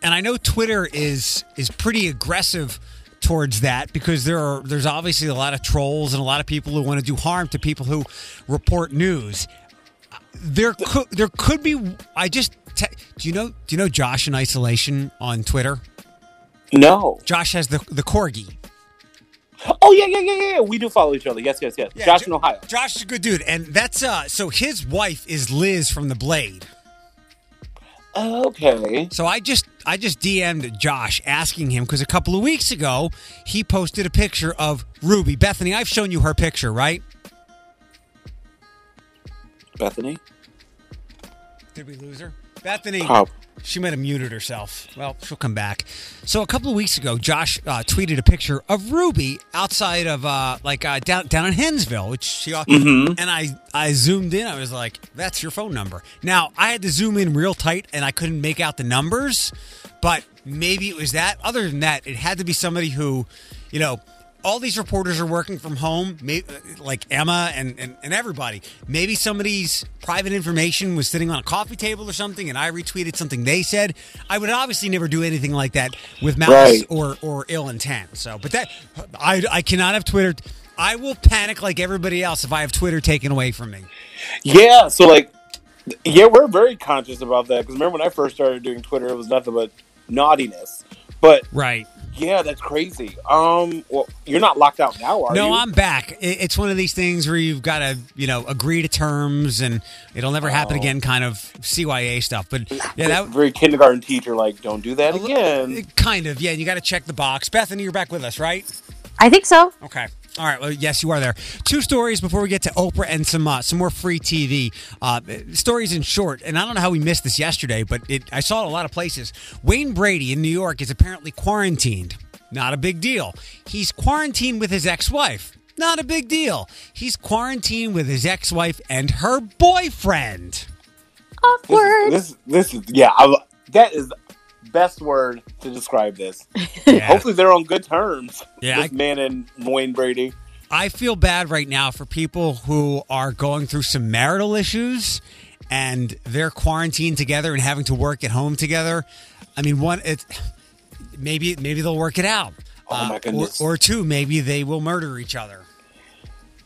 And I know Twitter is pretty aggressive towards that because there's obviously a lot of trolls and a lot of people who want to do harm to people who report news. There could be. Do you know Josh in Isolation on Twitter? No. Josh has the corgi. Oh, yeah. We do follow each other. Yes. Yeah, Josh in Ohio. Josh is a good dude. And that's so his wife is Liz from The Blade. Okay. So I just DM'd Josh asking him because a couple of weeks ago he posted a picture of Ruby. Bethany, I've shown you her picture, right? Bethany? Did we lose her? Bethany. Oh. She might have muted herself. Well, she'll come back. So a couple of weeks ago, Josh tweeted a picture of Ruby outside of down in Hensville, which she and I zoomed in. I was like, "That's your phone number." Now I had to zoom in real tight, and I couldn't make out the numbers, but maybe it was that. Other than that, it had to be somebody who, you know. All these reporters are working from home, like Emma and everybody. Maybe somebody's private information was sitting on a coffee table or something, and I retweeted something they said. I would obviously never do anything like that with malice or ill intent. So, but that I cannot have Twitter. I will panic like everybody else if I have Twitter taken away from me. Yeah. So, we're very conscious about that because remember when I first started doing Twitter, it was nothing but naughtiness. But right. Yeah, that's crazy. Well, you're not locked out now, are you? No, I'm back. It's one of these things where you've got to, agree to terms, and it'll never happen again. Kind of CYA stuff, but yeah, that very kindergarten teacher, like, don't do that again. Kind of, yeah. And you got to check the box. Bethany, you're back with us, right? I think so. Okay. All right. Well, yes, you are there. Two stories before we get to Oprah and some more free TV. Stories in short, and I don't know how we missed this yesterday, but I saw it a lot of places. Wayne Brady in New York is apparently quarantined. Not a big deal. He's quarantined with his ex-wife. Not a big deal. He's quarantined with his ex-wife and her boyfriend. Awkward. That is best word to describe this. Yeah. Hopefully they're on good terms. Yeah, this man and Wayne Brady. I feel bad right now for people who are going through some marital issues and they're quarantined together and having to work at home together. I mean, one, maybe they'll work it out. Oh my goodness. Or two, maybe they will murder each other.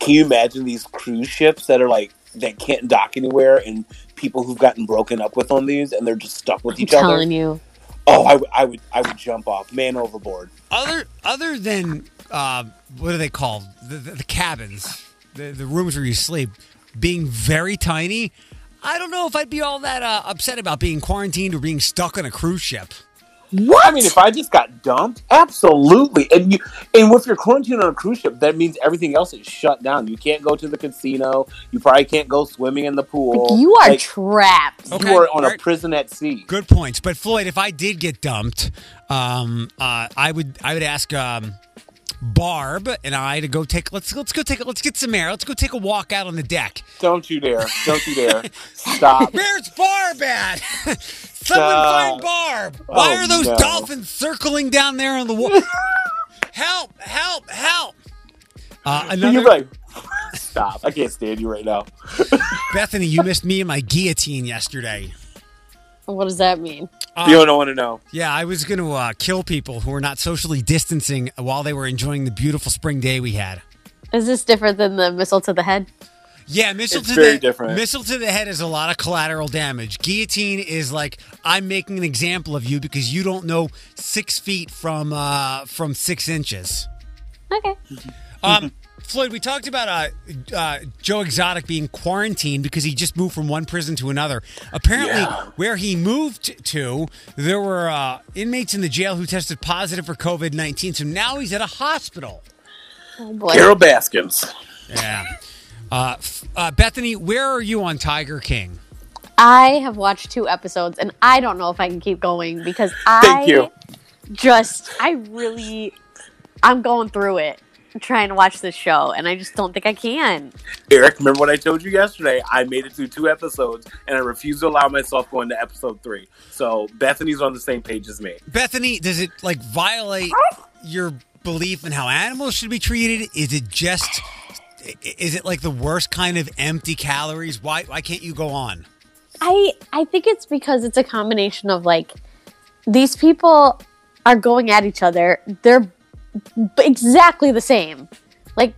Can you imagine these cruise ships that are like, that can't dock anywhere, and people who've gotten broken up with on these, and they're just stuck with each other? I'm telling you. Oh, I would jump off, man overboard. Other than what are they called? The cabins, the rooms where you sleep, being very tiny. I don't know if I'd be all that upset about being quarantined or being stuck on a cruise ship. What? I mean, if I just got dumped, absolutely. And if you're quarantined on a cruise ship, that means everything else is shut down. You can't go to the casino. You probably can't go swimming in the pool. Like, you are trapped. Okay, you are on a prison at sea. Good points. But Floyd, if I did get dumped, I would ask Barb and I to go take. Let's get some air. Let's go take a walk out on the deck. Don't you dare! Don't you dare! Stop. Where's Barb at? Someone find Barb. Why are those dolphins circling down there on the wall? Help! Help! Help! Another. You're like, stop! I can't stand you right now. Bethany, you missed me and my guillotine yesterday. What does that mean? You don't want to know. Yeah, I was going to kill people who were not socially distancing while they were enjoying the beautiful spring day we had. Is this different than the missile to the head? Yeah, missile to the head is a lot of collateral damage. Guillotine is like, I'm making an example of you because you don't know 6 feet from 6 inches. Okay. Floyd, we talked about Joe Exotic being quarantined because he just moved from one prison to another. Apparently, where he moved to, there were inmates in the jail who tested positive for COVID-19, so now he's at a hospital. Oh, boy. Carol Baskins. Yeah. Bethany, where are you on Tiger King? I have watched 2 episodes, and I don't know if I can keep going because I'm going through it. I'm trying to watch this show, and I just don't think I can. Eric, remember what I told you yesterday? I made it through 2 episodes, and I refuse to allow myself going to episode 3. So Bethany's on the same page as me. Bethany, does it violate your belief in how animals should be treated? Is it like the worst kind of empty calories? Why can't you go on? I think it's because it's a combination of like these people are going at each other. They're exactly the same. Like,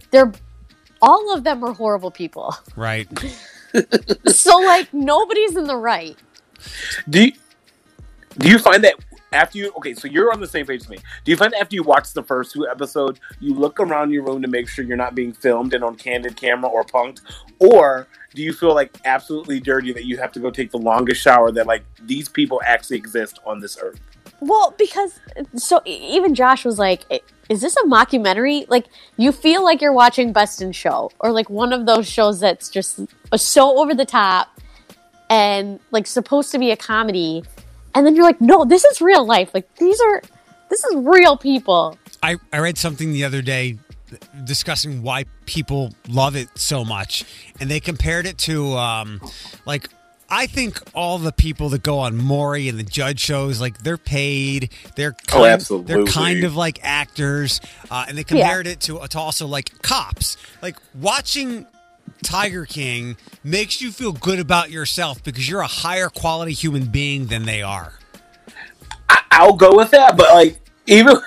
all of them are horrible people. Right. So, like, nobody's in the right. Do you find that after so you're on the same page as me. Do you find that after you watch the first 2 episodes, you look around your room to make sure you're not being filmed and on candid camera or punked? Or do you feel, like, absolutely dirty that you have to go take the longest shower that, like, these people actually exist on this earth? Well, because even Josh was like, is this a mockumentary? Like, you feel like you're watching Best in Show or like one of those shows that's just so over the top and like supposed to be a comedy. And then you're like, no, this is real life. Like, this is real people. I read something the other day discussing why people love it so much. And they compared it to like, I think all the people that go on Maury and the Judge shows, like, they're paid. They're kind of like actors. And they compared it to also like cops. Like, watching Tiger King makes you feel good about yourself because you're a higher quality human being than they are. I'll go with that. But like, even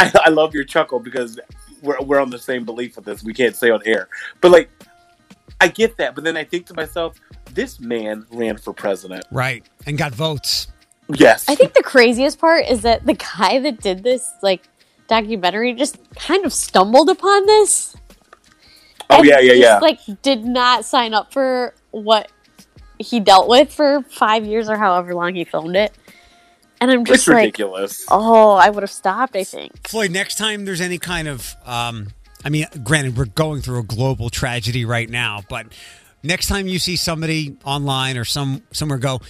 I love your chuckle because we're on the same belief with this. We can't say on air. But like, I get that. But then I think to myself, this man ran for president. Right. And got votes. Yes. I think the craziest part is that the guy that did this like documentary just kind of stumbled upon this. Oh, yeah. Like, did not sign up for what he dealt with for 5 years or however long he filmed it. And I'm just like, ridiculous. Oh, I would have stopped, I think. Floyd, next time there's any kind of, I mean, granted, we're going through a global tragedy right now, but next time you see somebody online or somewhere go,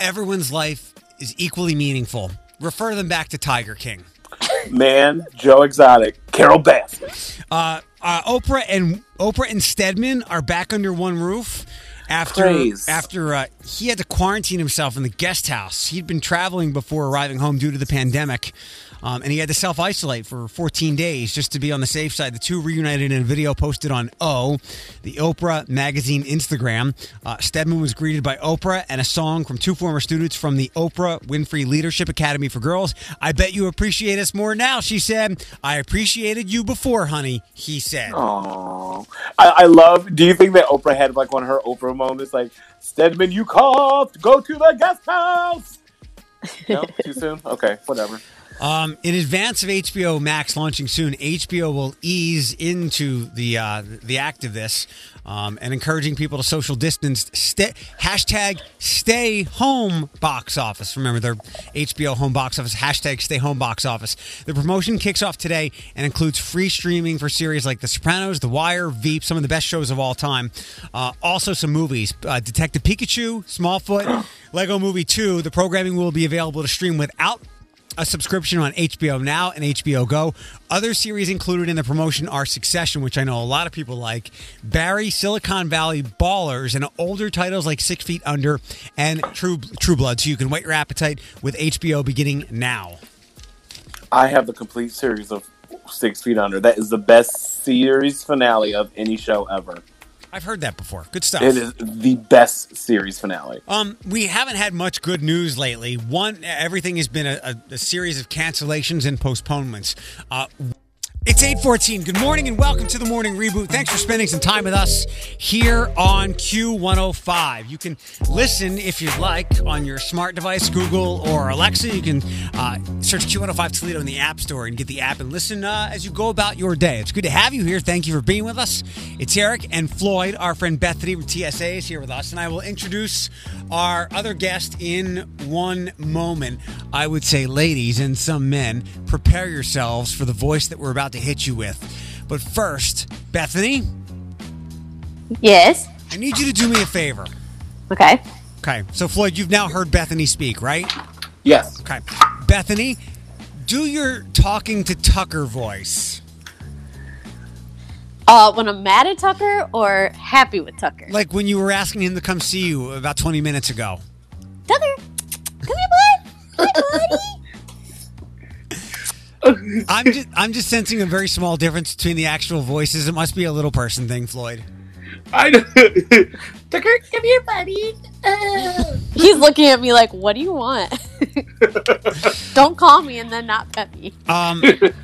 everyone's life is equally meaningful. Refer them back to Tiger King. Man, Joe Exotic, Carol Baskin. Oprah and Stedman are back under one roof. After he had to quarantine himself in the guest house. He'd been traveling before arriving home due to the pandemic, and he had to self-isolate for 14 days just to be on the safe side. The two reunited in a video posted on the Oprah Magazine Instagram. Stedman was greeted by Oprah and a song from two former students from the Oprah Winfrey Leadership Academy for Girls. "I bet you appreciate us more now," she said. "I appreciated you before, honey," he said. Aww. I love, do you think that Oprah had like one of her Oprah moments, like, "Stedman, you coughed, go to the guest house"? No, too soon? Okay, whatever. In advance of HBO Max launching soon, HBO will ease into the act of this and encouraging people to social distance. #StayHome box office. Remember, their HBO home box office, #StayHome box office. The promotion kicks off today and includes free streaming for series like The Sopranos, The Wire, Veep, some of the best shows of all time. Also some movies, Detective Pikachu, Smallfoot, Lego Movie 2. The programming will be available to stream without a subscription on HBO Now and HBO Go. Other series included in the promotion are Succession, which I know a lot of people like, Barry, Silicon Valley, Ballers, and older titles like 6 Feet Under and True Blood. So you can whet your appetite with HBO beginning now. I have the complete series of 6 Feet Under. That is the best series finale of any show ever. I've heard that before. Good stuff. It is the best series finale. We haven't had much good news lately. One, everything has been a series of cancellations and postponements. It's 8:14. Good morning and welcome to the Morning Reboot. Thanks for spending some time with us here on Q105. You can listen, if you'd like, on your smart device, Google or Alexa. You can search Q105 Toledo in the App Store and get the app and listen as you go about your day. It's good to have you here. Thank you for being with us. It's Eric and Floyd. Our friend Bethany from TSA is here with us, and I will introduce our other guest in one moment. I would say, ladies and some men, prepare yourselves for the voice that we're about to hit you with. But first, Bethany? Yes? I need you to do me a favor. Okay. Okay. So, Floyd, you've now heard Bethany speak, right? Yes. Okay. Bethany, do your talking to Tucker voice. When I'm mad at Tucker or happy with Tucker? Like when you were asking him to come see you about 20 minutes ago. Tucker, come here, bud. Hey, buddy. I'm just sensing a very small difference between the actual voices. It must be a little person thing, Floyd. I know. Tucker, come here, buddy. He's looking at me like, "What do you want?" Don't call me and then not pet me.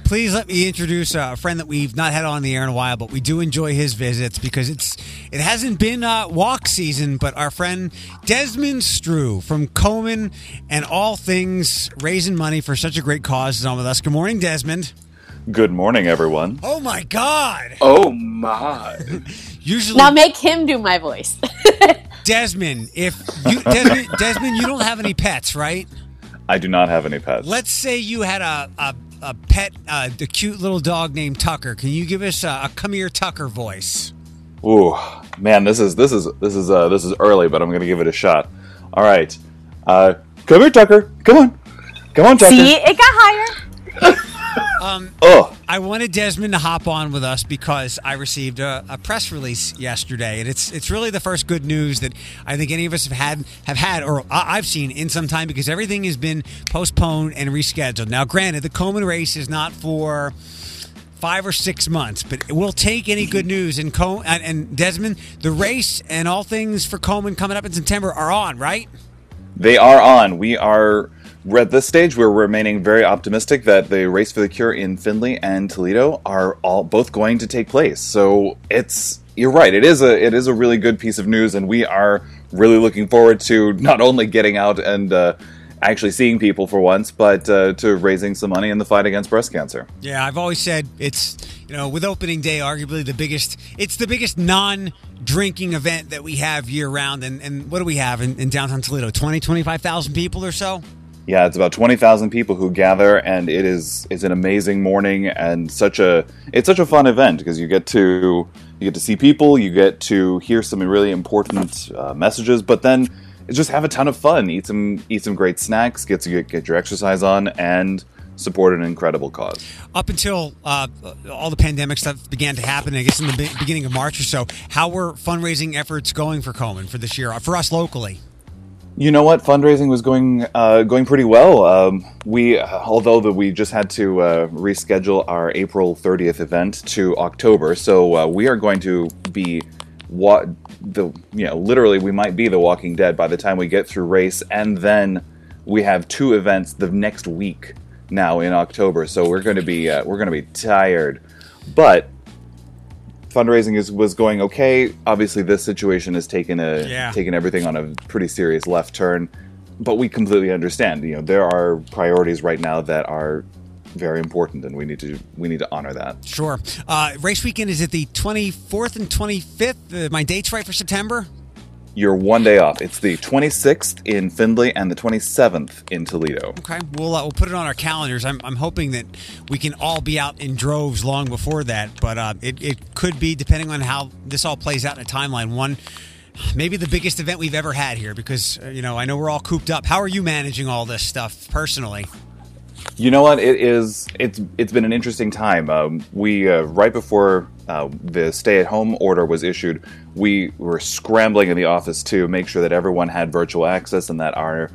Please let me introduce a friend that we've not had on the air in a while, but we do enjoy his visits because it hasn't been walk season. But our friend Desmond Strue from Komen and all things raising money for such a great cause is on with us. Good morning, Desmond. Good morning, everyone. Oh my God. Oh my. Usually, now make him do my voice. Desmond, Desmond, you don't have any pets, right? I do not have any pets. Let's say you had a pet, the cute little dog named Tucker. Can you give us a "come here, Tucker" voice? Ooh, man, this is early, but I'm going to give it a shot. All right, come here, Tucker. Come on, Tucker. See, it got higher. I wanted Desmond to hop on with us because I received a press release yesterday, and it's really the first good news that I think any of us have had or I've seen in some time, because everything has been postponed and rescheduled. Now, granted, the Komen race is not for 5 or 6 months, but we'll take any good news. And Desmond, the race and all things for Komen coming up in September are on, right? They are on. We're at this stage, we're remaining very optimistic that the Race for the Cure in Findlay and Toledo are both going to take place. So you're right. It is a really good piece of news, and we are really looking forward to not only getting out and actually seeing people for once, but to raising some money in the fight against breast cancer. Yeah, I've always said it's you know, with opening day, arguably the biggest, it's the biggest non-drinking event that we have year-round. And what do we have in downtown Toledo? 20, 25,000 people or so? Yeah, it's about 20,000 people who gather, and it's an amazing morning, and it's such a fun event because you get to see people, you get to hear some really important messages, but then just have a ton of fun, eat some great snacks, get your exercise on, and support an incredible cause. Up until all the pandemic stuff began to happen, I guess in the beginning of March or so, how were fundraising efforts going for Komen for this year, for us locally? You know what? Fundraising was going pretty well. We just had to reschedule our April 30th event to October, so we are going to be literally we might be The Walking Dead by the time we get through race, and then we have two events the next week now in October, so we're going to be tired, but. Fundraising was going okay. Obviously, this situation has taken everything on a pretty serious left turn, but we completely understand. You know, there are priorities right now that are very important, and we need to honor that. Sure. Race weekend is at the 24th and 25th. My date's right for September. You're one day off. It's the 26th in Findlay and the 27th in Toledo. Okay, we'll put it on our calendars. I'm hoping that we can all be out in droves long before that, but it could be, depending on how this all plays out in a timeline, maybe the biggest event we've ever had here because, I know we're all cooped up. How are you managing all this stuff personally? You know what? It's been an interesting time. We right before the stay-at-home order was issued, we were scrambling in the office to make sure that everyone had virtual access and that our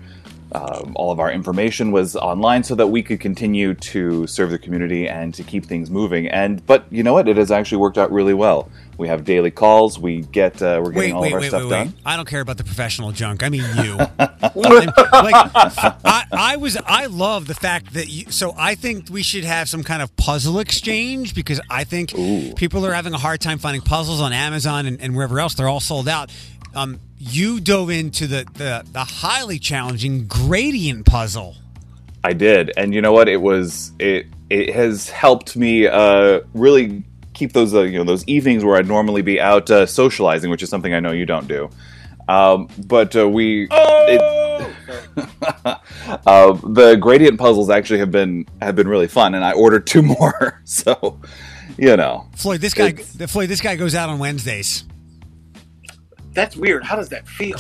all of our information was online so that we could continue to serve the community and to keep things moving. But you know what? It has actually worked out really well. We have daily calls. We're getting all of our stuff done. I don't care about the professional junk. I mean you. I love the fact that you. So I think we should have some kind of puzzle exchange because I think people are having a hard time finding puzzles on Amazon and wherever else. They're all sold out. You dove into the highly challenging gradient puzzle. I did, and you know what? It has helped me really keep those those evenings where I'd normally be out socializing, which is something I know you don't do. The gradient puzzles actually have been really fun, and I ordered two more. So, Floyd, this guy goes out on Wednesdays. That's weird. How does that feel?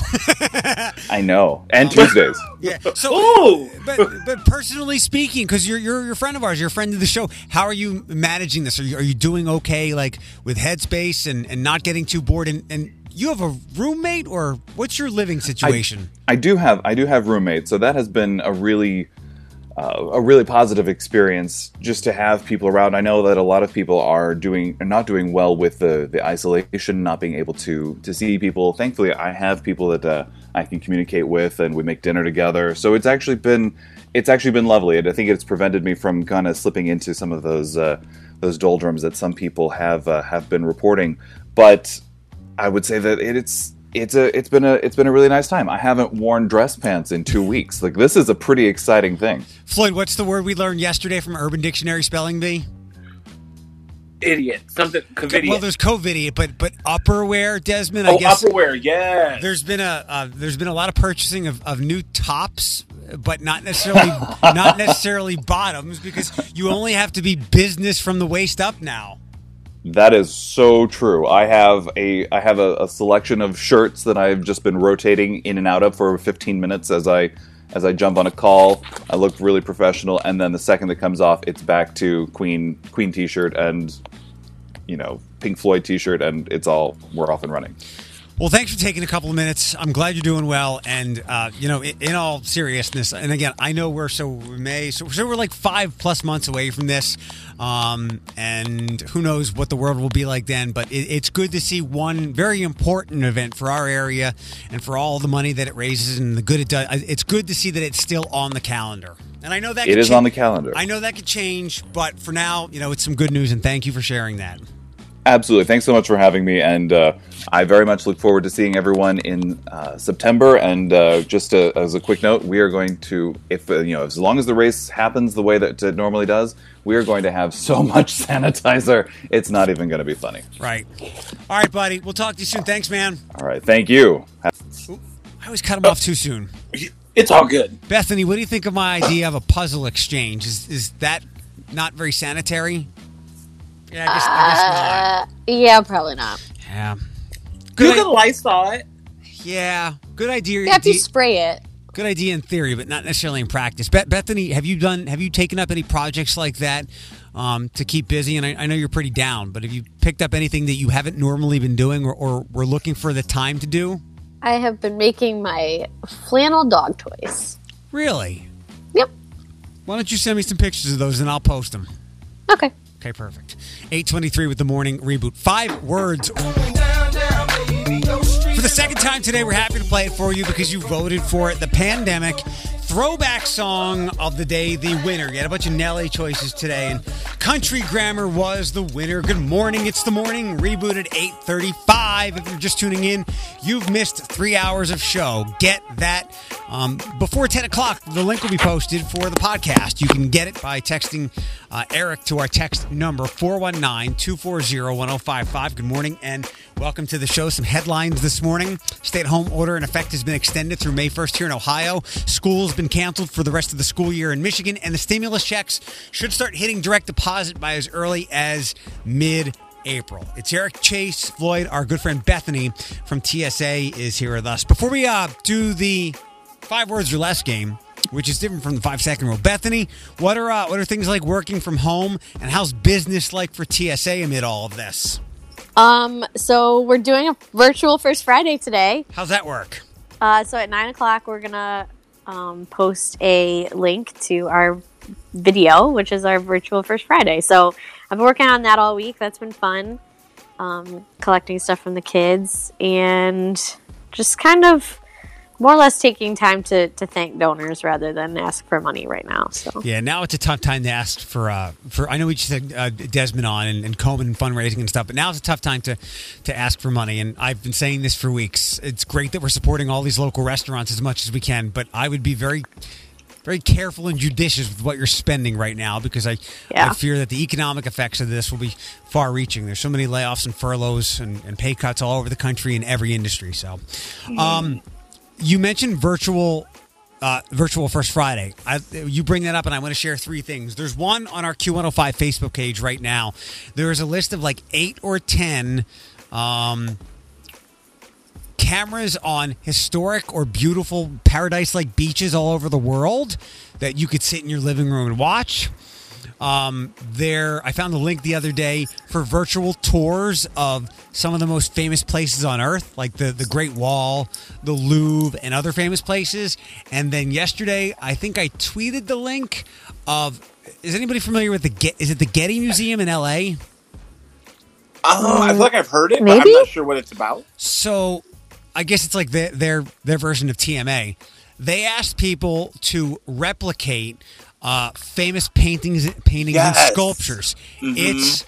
I know. And Tuesdays. Yeah. So, but personally speaking, because you're a friend of ours, you're a friend of the show. How are you managing this? Are you doing okay, like with headspace and not getting too bored? And you have a roommate, or what's your living situation? I do have roommates, so that has been a really positive experience just to have people around. I know that a lot of people are not doing well with the isolation, not being able to see people. Thankfully, I have people that I can communicate with, and we make dinner together. So it's actually been lovely, and I think it's prevented me from kind of slipping into some of those doldrums that some people have been reporting. But I would say that it's been a really nice time. I haven't worn dress pants in 2 weeks. Like, this is a pretty exciting thing. Floyd, what's the word we learned yesterday from Urban Dictionary Spelling Bee? Idiot. Something covidiot. Well, there's covidiot, but upperwear, Desmond. I guess upperwear. Yeah. There's been a lot of purchasing of new tops, but not necessarily bottoms, because you only have to be business from the waist up now. That is so true. I have a selection of shirts that I've just been rotating in and out of for 15 minutes as I jump on a call. I look really professional, and then the second that comes off, it's back to Queen t-shirt and Pink Floyd t-shirt, and we're off and running. Well, thanks for taking a couple of minutes. I'm glad you're doing well, and in all seriousness, and again, I know we're like 5+ months away from this, and who knows what the world will be like then. But it's good to see one very important event for our area and for all the money that it raises and the good it does. It's good to see that it's still on the calendar, and I know that it is on the calendar. I know that could change, but for now, it's some good news, and thank you for sharing that. Absolutely. Thanks so much for having me. And I very much look forward to seeing everyone in September. And just as a quick note, we are going to, if as long as the race happens the way that it normally does, we are going to have so much sanitizer. It's not even going to be funny. Right. All right, buddy. We'll talk to you soon. Thanks, man. All right. Thank you. I always cut him off too soon. It's all good. Bethany, what do you think of my idea of a puzzle exchange? Is that not very sanitary? Yeah, I guess not. Yeah, probably not. Yeah. You can Lysol it. Yeah. Good idea. You have to spray it. Good idea in theory, but not necessarily in practice. Bethany, have you taken up any projects like that to keep busy? And I know you're pretty down, but have you picked up anything that you haven't normally been doing or were looking for the time to do? I have been making my flannel dog toys. Really? Yep. Why don't you send me some pictures of those and I'll post them. Okay. Okay, perfect. 8:23 with the morning reboot. 5 words. For the second time today, we're happy to play it for you because you voted for it. The pandemic throwback song of the day, the winner. You had a bunch of Nelly choices today, and Country Grammar was the winner. Good morning. It's the morning reboot at 8:35. If you're just tuning in, you've missed 3 hours of show. Get that. Before 10 o'clock, the link will be posted for the podcast. You can get it by texting Eric to our text number, 419-240-1055. Good morning and welcome to the show. Some headlines this morning. Stay-at-home order in effect has been extended through May 1st here in Ohio. School's been canceled for the rest of the school year in Michigan, and the stimulus checks should start hitting direct deposit by as early as mid-April. It's Eric, Chase, Floyd. Our good friend Bethany from TSA is here with us. Before we do the 5 words or less game, which is different from the 5-second rule. Bethany, what are things like working from home, and how's business like for TSA amid all of this? So we're doing a virtual First Friday today. How's that work? So at 9 o'clock, we're gonna post a link to our video, which is our virtual First Friday. So I've been working on that all week. That's been fun. Collecting stuff from the kids and just kind of more or less taking time to thank donors rather than ask for money right now. So yeah, now it's a tough time to ask for. I know we just had Desmond on and Komen and fundraising and stuff, but now it's a tough time to ask for money. And I've been saying this for weeks. It's great that we're supporting all these local restaurants as much as we can, but I would be very, very careful and judicious with what you're spending right now because I fear that the economic effects of this will be far-reaching. There's so many layoffs and furloughs and pay cuts all over the country in every industry. So. You mentioned virtual First Friday. You bring that up, and I want to share 3 things. There's one on our Q105 Facebook page right now. There is a list of like 8 or 10 cameras on historic or beautiful paradise-like beaches all over the world that you could sit in your living room and watch. I found a link the other day for virtual tours of some of the most famous places on Earth, like the Great Wall, the Louvre, and other famous places. And then yesterday, I think I tweeted the link of. Is anybody familiar with the Getty Museum in LA? I feel like I've heard it, but I'm not sure what it's about. So, I guess it's like their version of TMA. They asked people to replicate. Famous paintings yes. and sculptures. Mm-hmm. It's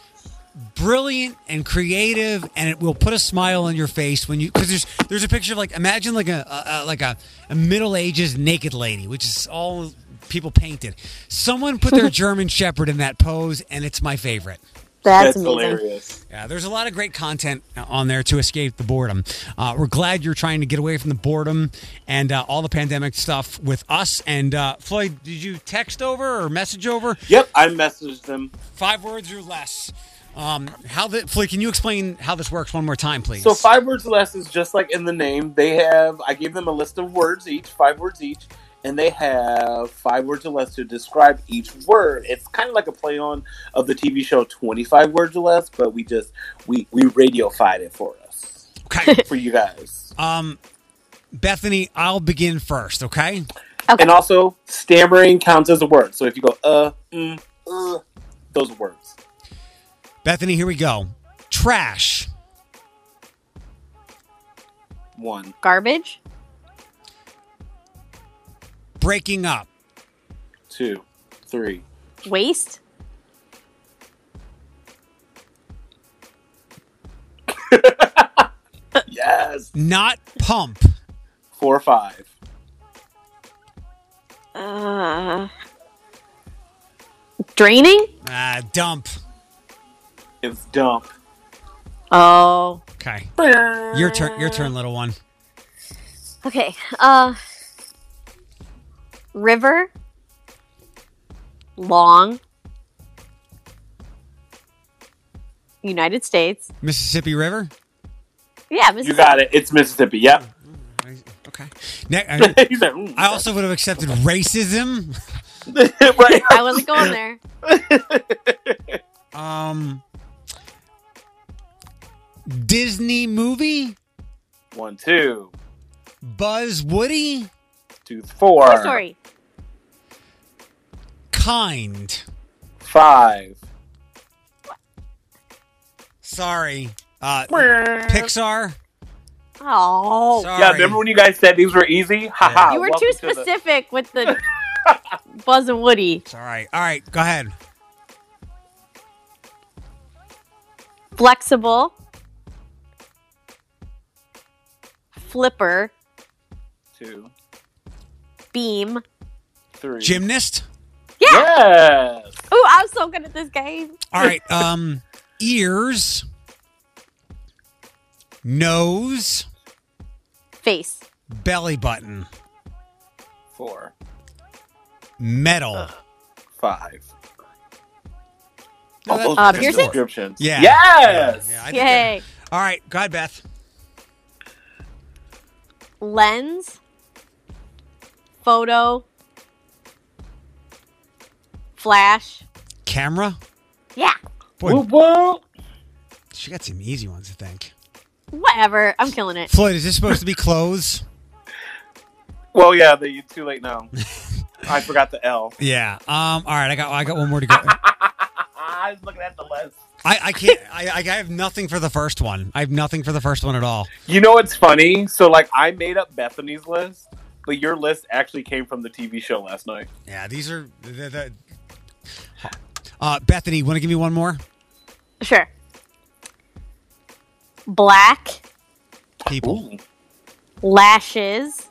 brilliant and creative, and it will put a smile on your face when you because there's a picture of like imagine like a Middle Ages naked lady, which is all people painted. Someone put their German Shepherd in that pose, and it's my favorite. That's hilarious. Yeah, there's a lot of great content on there to escape the boredom. We're glad you're trying to get away from the boredom and all the pandemic stuff with us. And Floyd, did you text over or message over? Yep, I messaged them. 5 words or less. Floyd, can you explain how this works one more time, please? So 5 words or less is just like in the name. I gave them a list of words each, 5 words each. And they have 5 words or less to describe each word. It's kind of like a play on of the TV show 25 Words or Less, but we radiofied it for us. Okay. For you guys. Bethany, I'll begin first, okay? Okay. And also, stammering counts as a word. So if you go, those are words. Bethany, here we go. Trash. 1. Garbage. Breaking up. 2, 3. Waste. was. Not pump. 4 or 5. Draining? Dump. It's dump. Oh. Okay. Your turn, little one. Okay. River. Long. United States. Mississippi River? Yeah, Mississippi. You got it. It's Mississippi. Yep. Okay. I also would have accepted racism. Right. I wasn't going there. Disney movie? 1, 2. Buzz Woody? 2, 4. Oh, sorry. Kind? 5. Sorry. Pixar? Oh. Sorry. Yeah, remember when you guys said these were easy? Ha ha. You were too specific with the Buzz and Woody. It's all right. All right, go ahead. Flexible. Flipper. 2. Beam. 3. Gymnast? Yeah. Yes. Ooh, I'm so good at this game. All right. Ears. Nose. Face. Belly button. 4. Metal. 5. No, piercing? Yeah. Yes. Yeah, yay. All right. Go ahead, Beth. Lens. Photo. Flash. Camera? Yeah. Boy, whoa. She got some easy ones, I think. Whatever. I'm killing it. Floyd, is this supposed to be clothes? Well, yeah. You're too late now. I forgot the L. Yeah. All right. I got one more to go. I was looking at the list. I can't. I have nothing for the first one. I have nothing for the first one at all. You know what's funny? So, like, I made up Bethany's list, but your list actually came from the TV show last night. Yeah. These are the Bethany, want to give me one more? Sure. Black. People. Ooh. Lashes.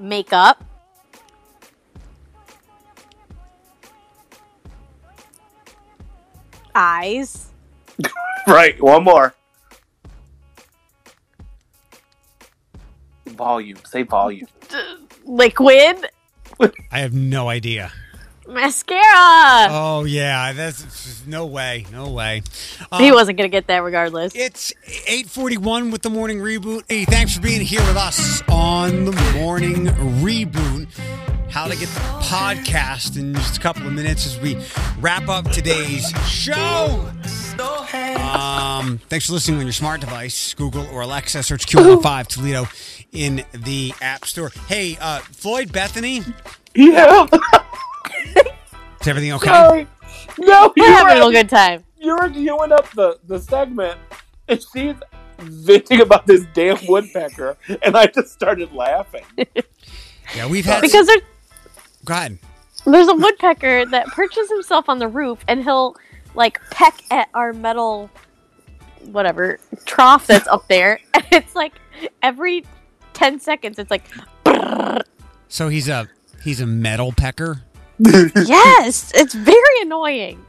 Makeup. Eyes. Right, one more. Volume. Say volume. Liquid. I have no idea. Mascara. Oh yeah, that's no way. He wasn't gonna get that regardless. It's 8:41 with the Morning Reboot. Hey, thanks for being here with us on the Morning Reboot. How to get the podcast in just a couple of minutes as we wrap up today's show. Thanks for listening on your smart device, Google or Alexa. Search Q105 Toledo in the App Store. Hey, Floyd, Bethany. Yeah. Is everything okay? Sorry. No, we're having a good time. You were queuing up the segment, and she's venting about this damn woodpecker, and I just started laughing. Yeah, we've had go ahead. There's a woodpecker that perches himself on the roof, and he'll like peck at our metal whatever trough that's up there. And it's like every 10 seconds, it's like. So he's a metal pecker. Yes, it's very annoying.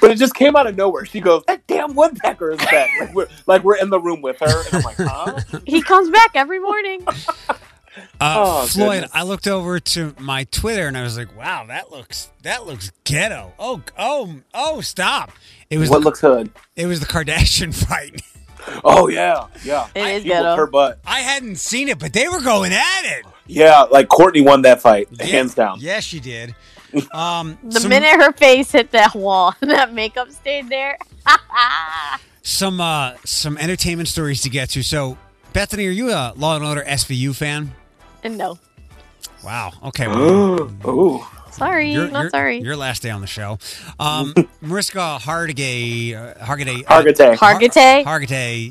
But it just came out of nowhere. She goes, "That damn woodpecker is back!" Like we're in the room with her, and I'm like, "Huh?" He comes back every morning. Floyd, goodness. I looked over to my Twitter and I was like, "Wow, that looks ghetto." Oh! Stop! It was looks hood. It was the Kardashian fight. Oh yeah. It is ghetto. Her butt. I hadn't seen it, but they were going at it. Yeah, like Kourtney won that fight, hands down. Yeah, she did. Minute her face hit that wall, that makeup stayed there. Some entertainment stories to get to. So, Bethany, are you a Law and Order SVU fan? No. Wow. Okay. Well, sorry, not sorry. Your last day on the show. Mariska Hargitay,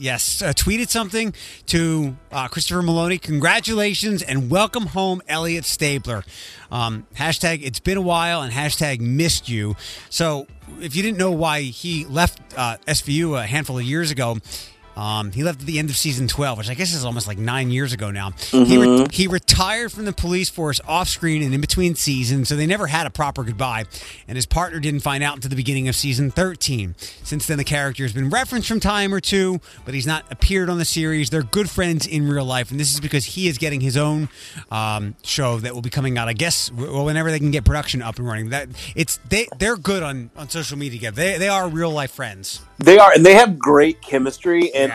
yes, tweeted something to Christopher Maloney. Congratulations and welcome home, Elliot Stabler. Hashtag it's been a while and hashtag missed you. So if you didn't know why he left SVU a handful of years ago, He left at the end of season 12, which I guess is almost like 9 years ago now. Mm-hmm. He retired from the police force off screen and in between seasons, so they never had a proper goodbye. And his partner didn't find out until the beginning of season 13. Since then, the character has been referenced from time or two, but he's not appeared on the series. They're good friends in real life, and this is because he is getting his own show that will be coming out, I guess, whenever they can get production up and running. They're good on social media together. They are real life friends. They are, and they have great chemistry. And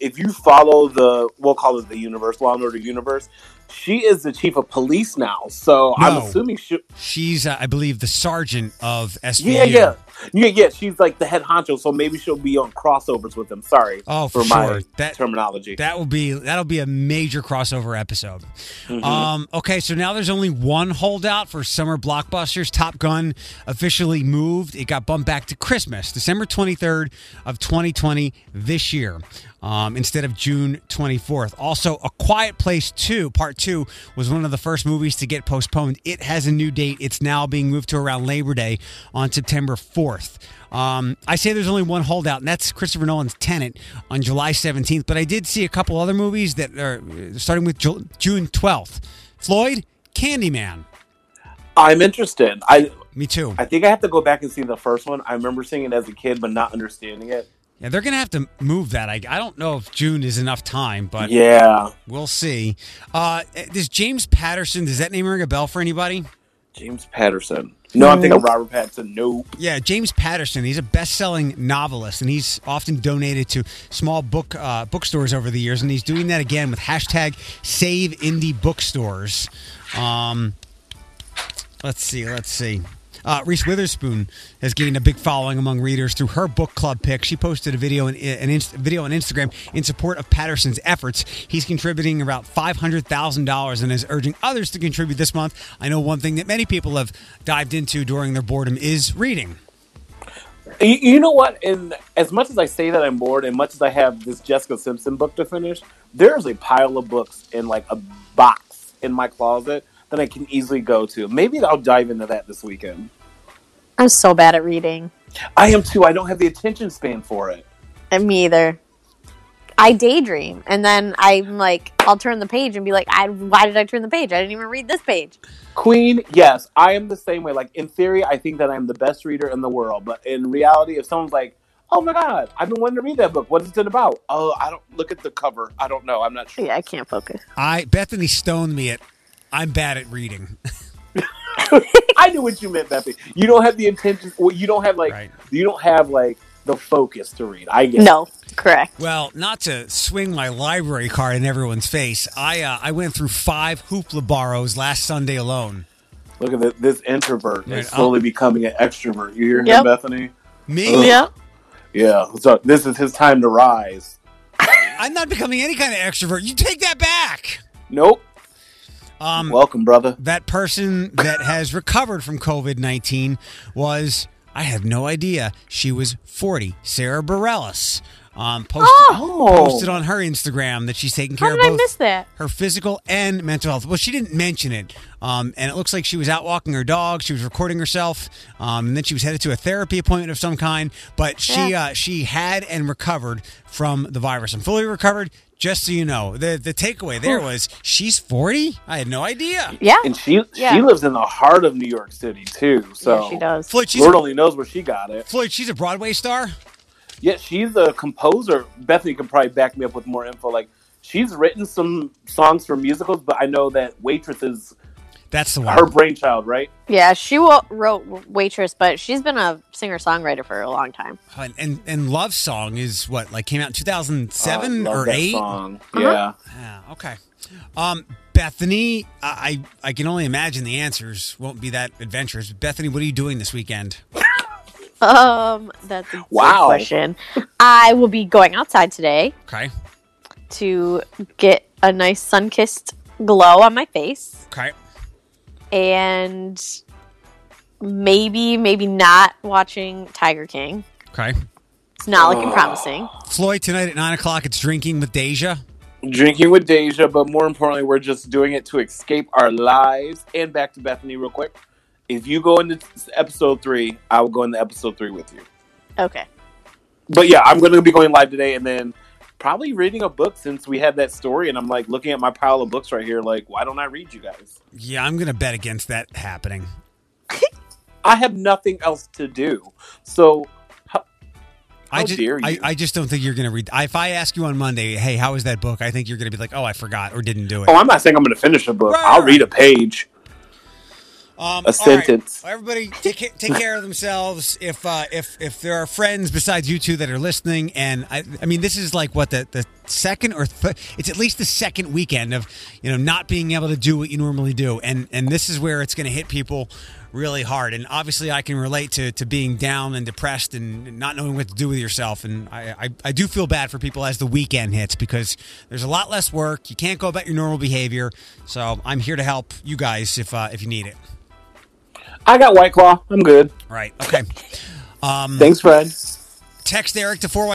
if you follow we'll call it the universe, Law and Order universe, she is the chief of police now. So I'm assuming she's, I believe, the sergeant of SVU. Yeah. She's like the head honcho. So maybe she'll be on crossovers with them. Sorry, my terminology. That'll be a major crossover episode. Mm-hmm. Okay, so now there's only one holdout for summer blockbusters. Top Gun officially moved. It got bumped back to Christmas, December 23rd of 2020 this year, instead of June 24th. Also, A Quiet Place 2, Part 2, was one of the first movies to get postponed. It has a new date. It's now being moved to around Labor Day on September 4th. I say there's only one holdout, and that's Christopher Nolan's Tenet on July 17th. But I did see a couple other movies that are starting with June 12th. Floyd, Candyman. I'm interested. Me too. I think I have to go back and see the first one. I remember seeing it as a kid, but not understanding it. Yeah, they're going to have to move that. I don't know if June is enough time, but yeah, we'll see. Does James Patterson, does that name ring a bell for anybody? James Patterson. No, I'm thinking Robert Pattinson. Nope. Yeah, James Patterson. He's a best-selling novelist, and he's often donated to small bookstores over the years, and he's doing that again with #SaveIndieBookstores. Let's see. Reese Witherspoon has gained a big following among readers through her book club pick. She posted a video on Instagram in support of Patterson's efforts. He's contributing about $500,000 and is urging others to contribute this month. I know one thing that many people have dived into during their boredom is reading. You know what? And as much as I say that I'm bored, and much as I have this Jessica Simpson book to finish, there's a pile of books in like a box in my closet that I can easily go to. Maybe I'll dive into that this weekend. I'm so bad at reading. I am too. I don't have the attention span for it. And me either. I daydream, and then I'm like, I'll turn the page and be like, why did I turn the page? I didn't even read this page. Queen, yes, I am the same way. Like, in theory, I think that I'm the best reader in the world. But in reality, if someone's like, oh my God, I've been wanting to read that book. What is it about? Oh, I don't look at the cover. I don't know. I'm not sure. Yeah, I can't focus. Bethany stoned me at I'm bad at reading. I knew what you meant, Bethany. You don't have the intention. You don't have the focus to read. I guess. No, correct. Well, not to swing my library card in everyone's face, I went through 5 hoopla borrows last Sunday alone. Look at this introvert is slowly becoming an extrovert. You hear him, Bethany? Me? Yep. Yeah. So this is his time to rise. I'm not becoming any kind of extrovert. You take that back. Nope. Welcome, brother. That person that has recovered from COVID-19 was, I have no idea, she was 40, Sarah Bareilles. Posted on her Instagram that she's taking care of both her physical and mental health. Well, she didn't mention it. And it looks like she was out walking her dog. She was recording herself. And then she was headed to a therapy appointment of some kind. But she had and recovered from the virus. I'm fully recovered, just so you know. The takeaway there was she's 40? I had no idea. Yeah. And she lives in the heart of New York City, too. So yeah, she does. Floyd, Lord only knows where she got it. Floyd, she's a Broadway star? Yeah, she's a composer. Bethany can probably back me up with more info. Like, she's written some songs for musicals, but I know that Waitress is her brainchild, right? Yeah, she wrote Waitress, but she's been a singer-songwriter for a long time. And Love Song is what, like, came out in 2007 or 8? Song. Uh-huh. Yeah. Okay. Bethany, I can only imagine the answers won't be that adventurous. Bethany, what are you doing this weekend? That's a good question. I will be going outside today. Okay. To get a nice sun-kissed glow on my face. Okay. And maybe not watching Tiger King. Okay. It's not looking promising. Floyd, tonight at 9 o'clock, it's Drinking with Deja. Drinking with Deja, but more importantly, we're just doing it to escape our lives. And back to Bethany real quick. If you go into episode 3, I will go into episode 3 with you. Okay. But yeah, I'm going to be going live today, and then probably reading a book since we had that story, and I'm like looking at my pile of books right here like, why don't I read you guys? Yeah, I'm going to bet against that happening. I have nothing else to do. So how dare you? I just don't think you're going to read. If I ask you on Monday, hey, how is that book? I think you're going to be like, oh, I forgot or didn't do it. Oh, I'm not saying I'm going to finish a book. Right. I'll read a page. A sentence. Right. Well, everybody, take care of themselves. If there are friends besides you two that are listening, and I mean, this is like what the second or it's at least the second weekend of not being able to do what you normally do, and this is where it's going to hit people really hard. And obviously, I can relate to being down and depressed and not knowing what to do with yourself. And I do feel bad for people as the weekend hits because there's a lot less work. You can't go about your normal behavior. So I'm here to help you guys if you need it. I got White Claw. I'm good. All right. Okay. Thanks, Fred. Text Eric to 418.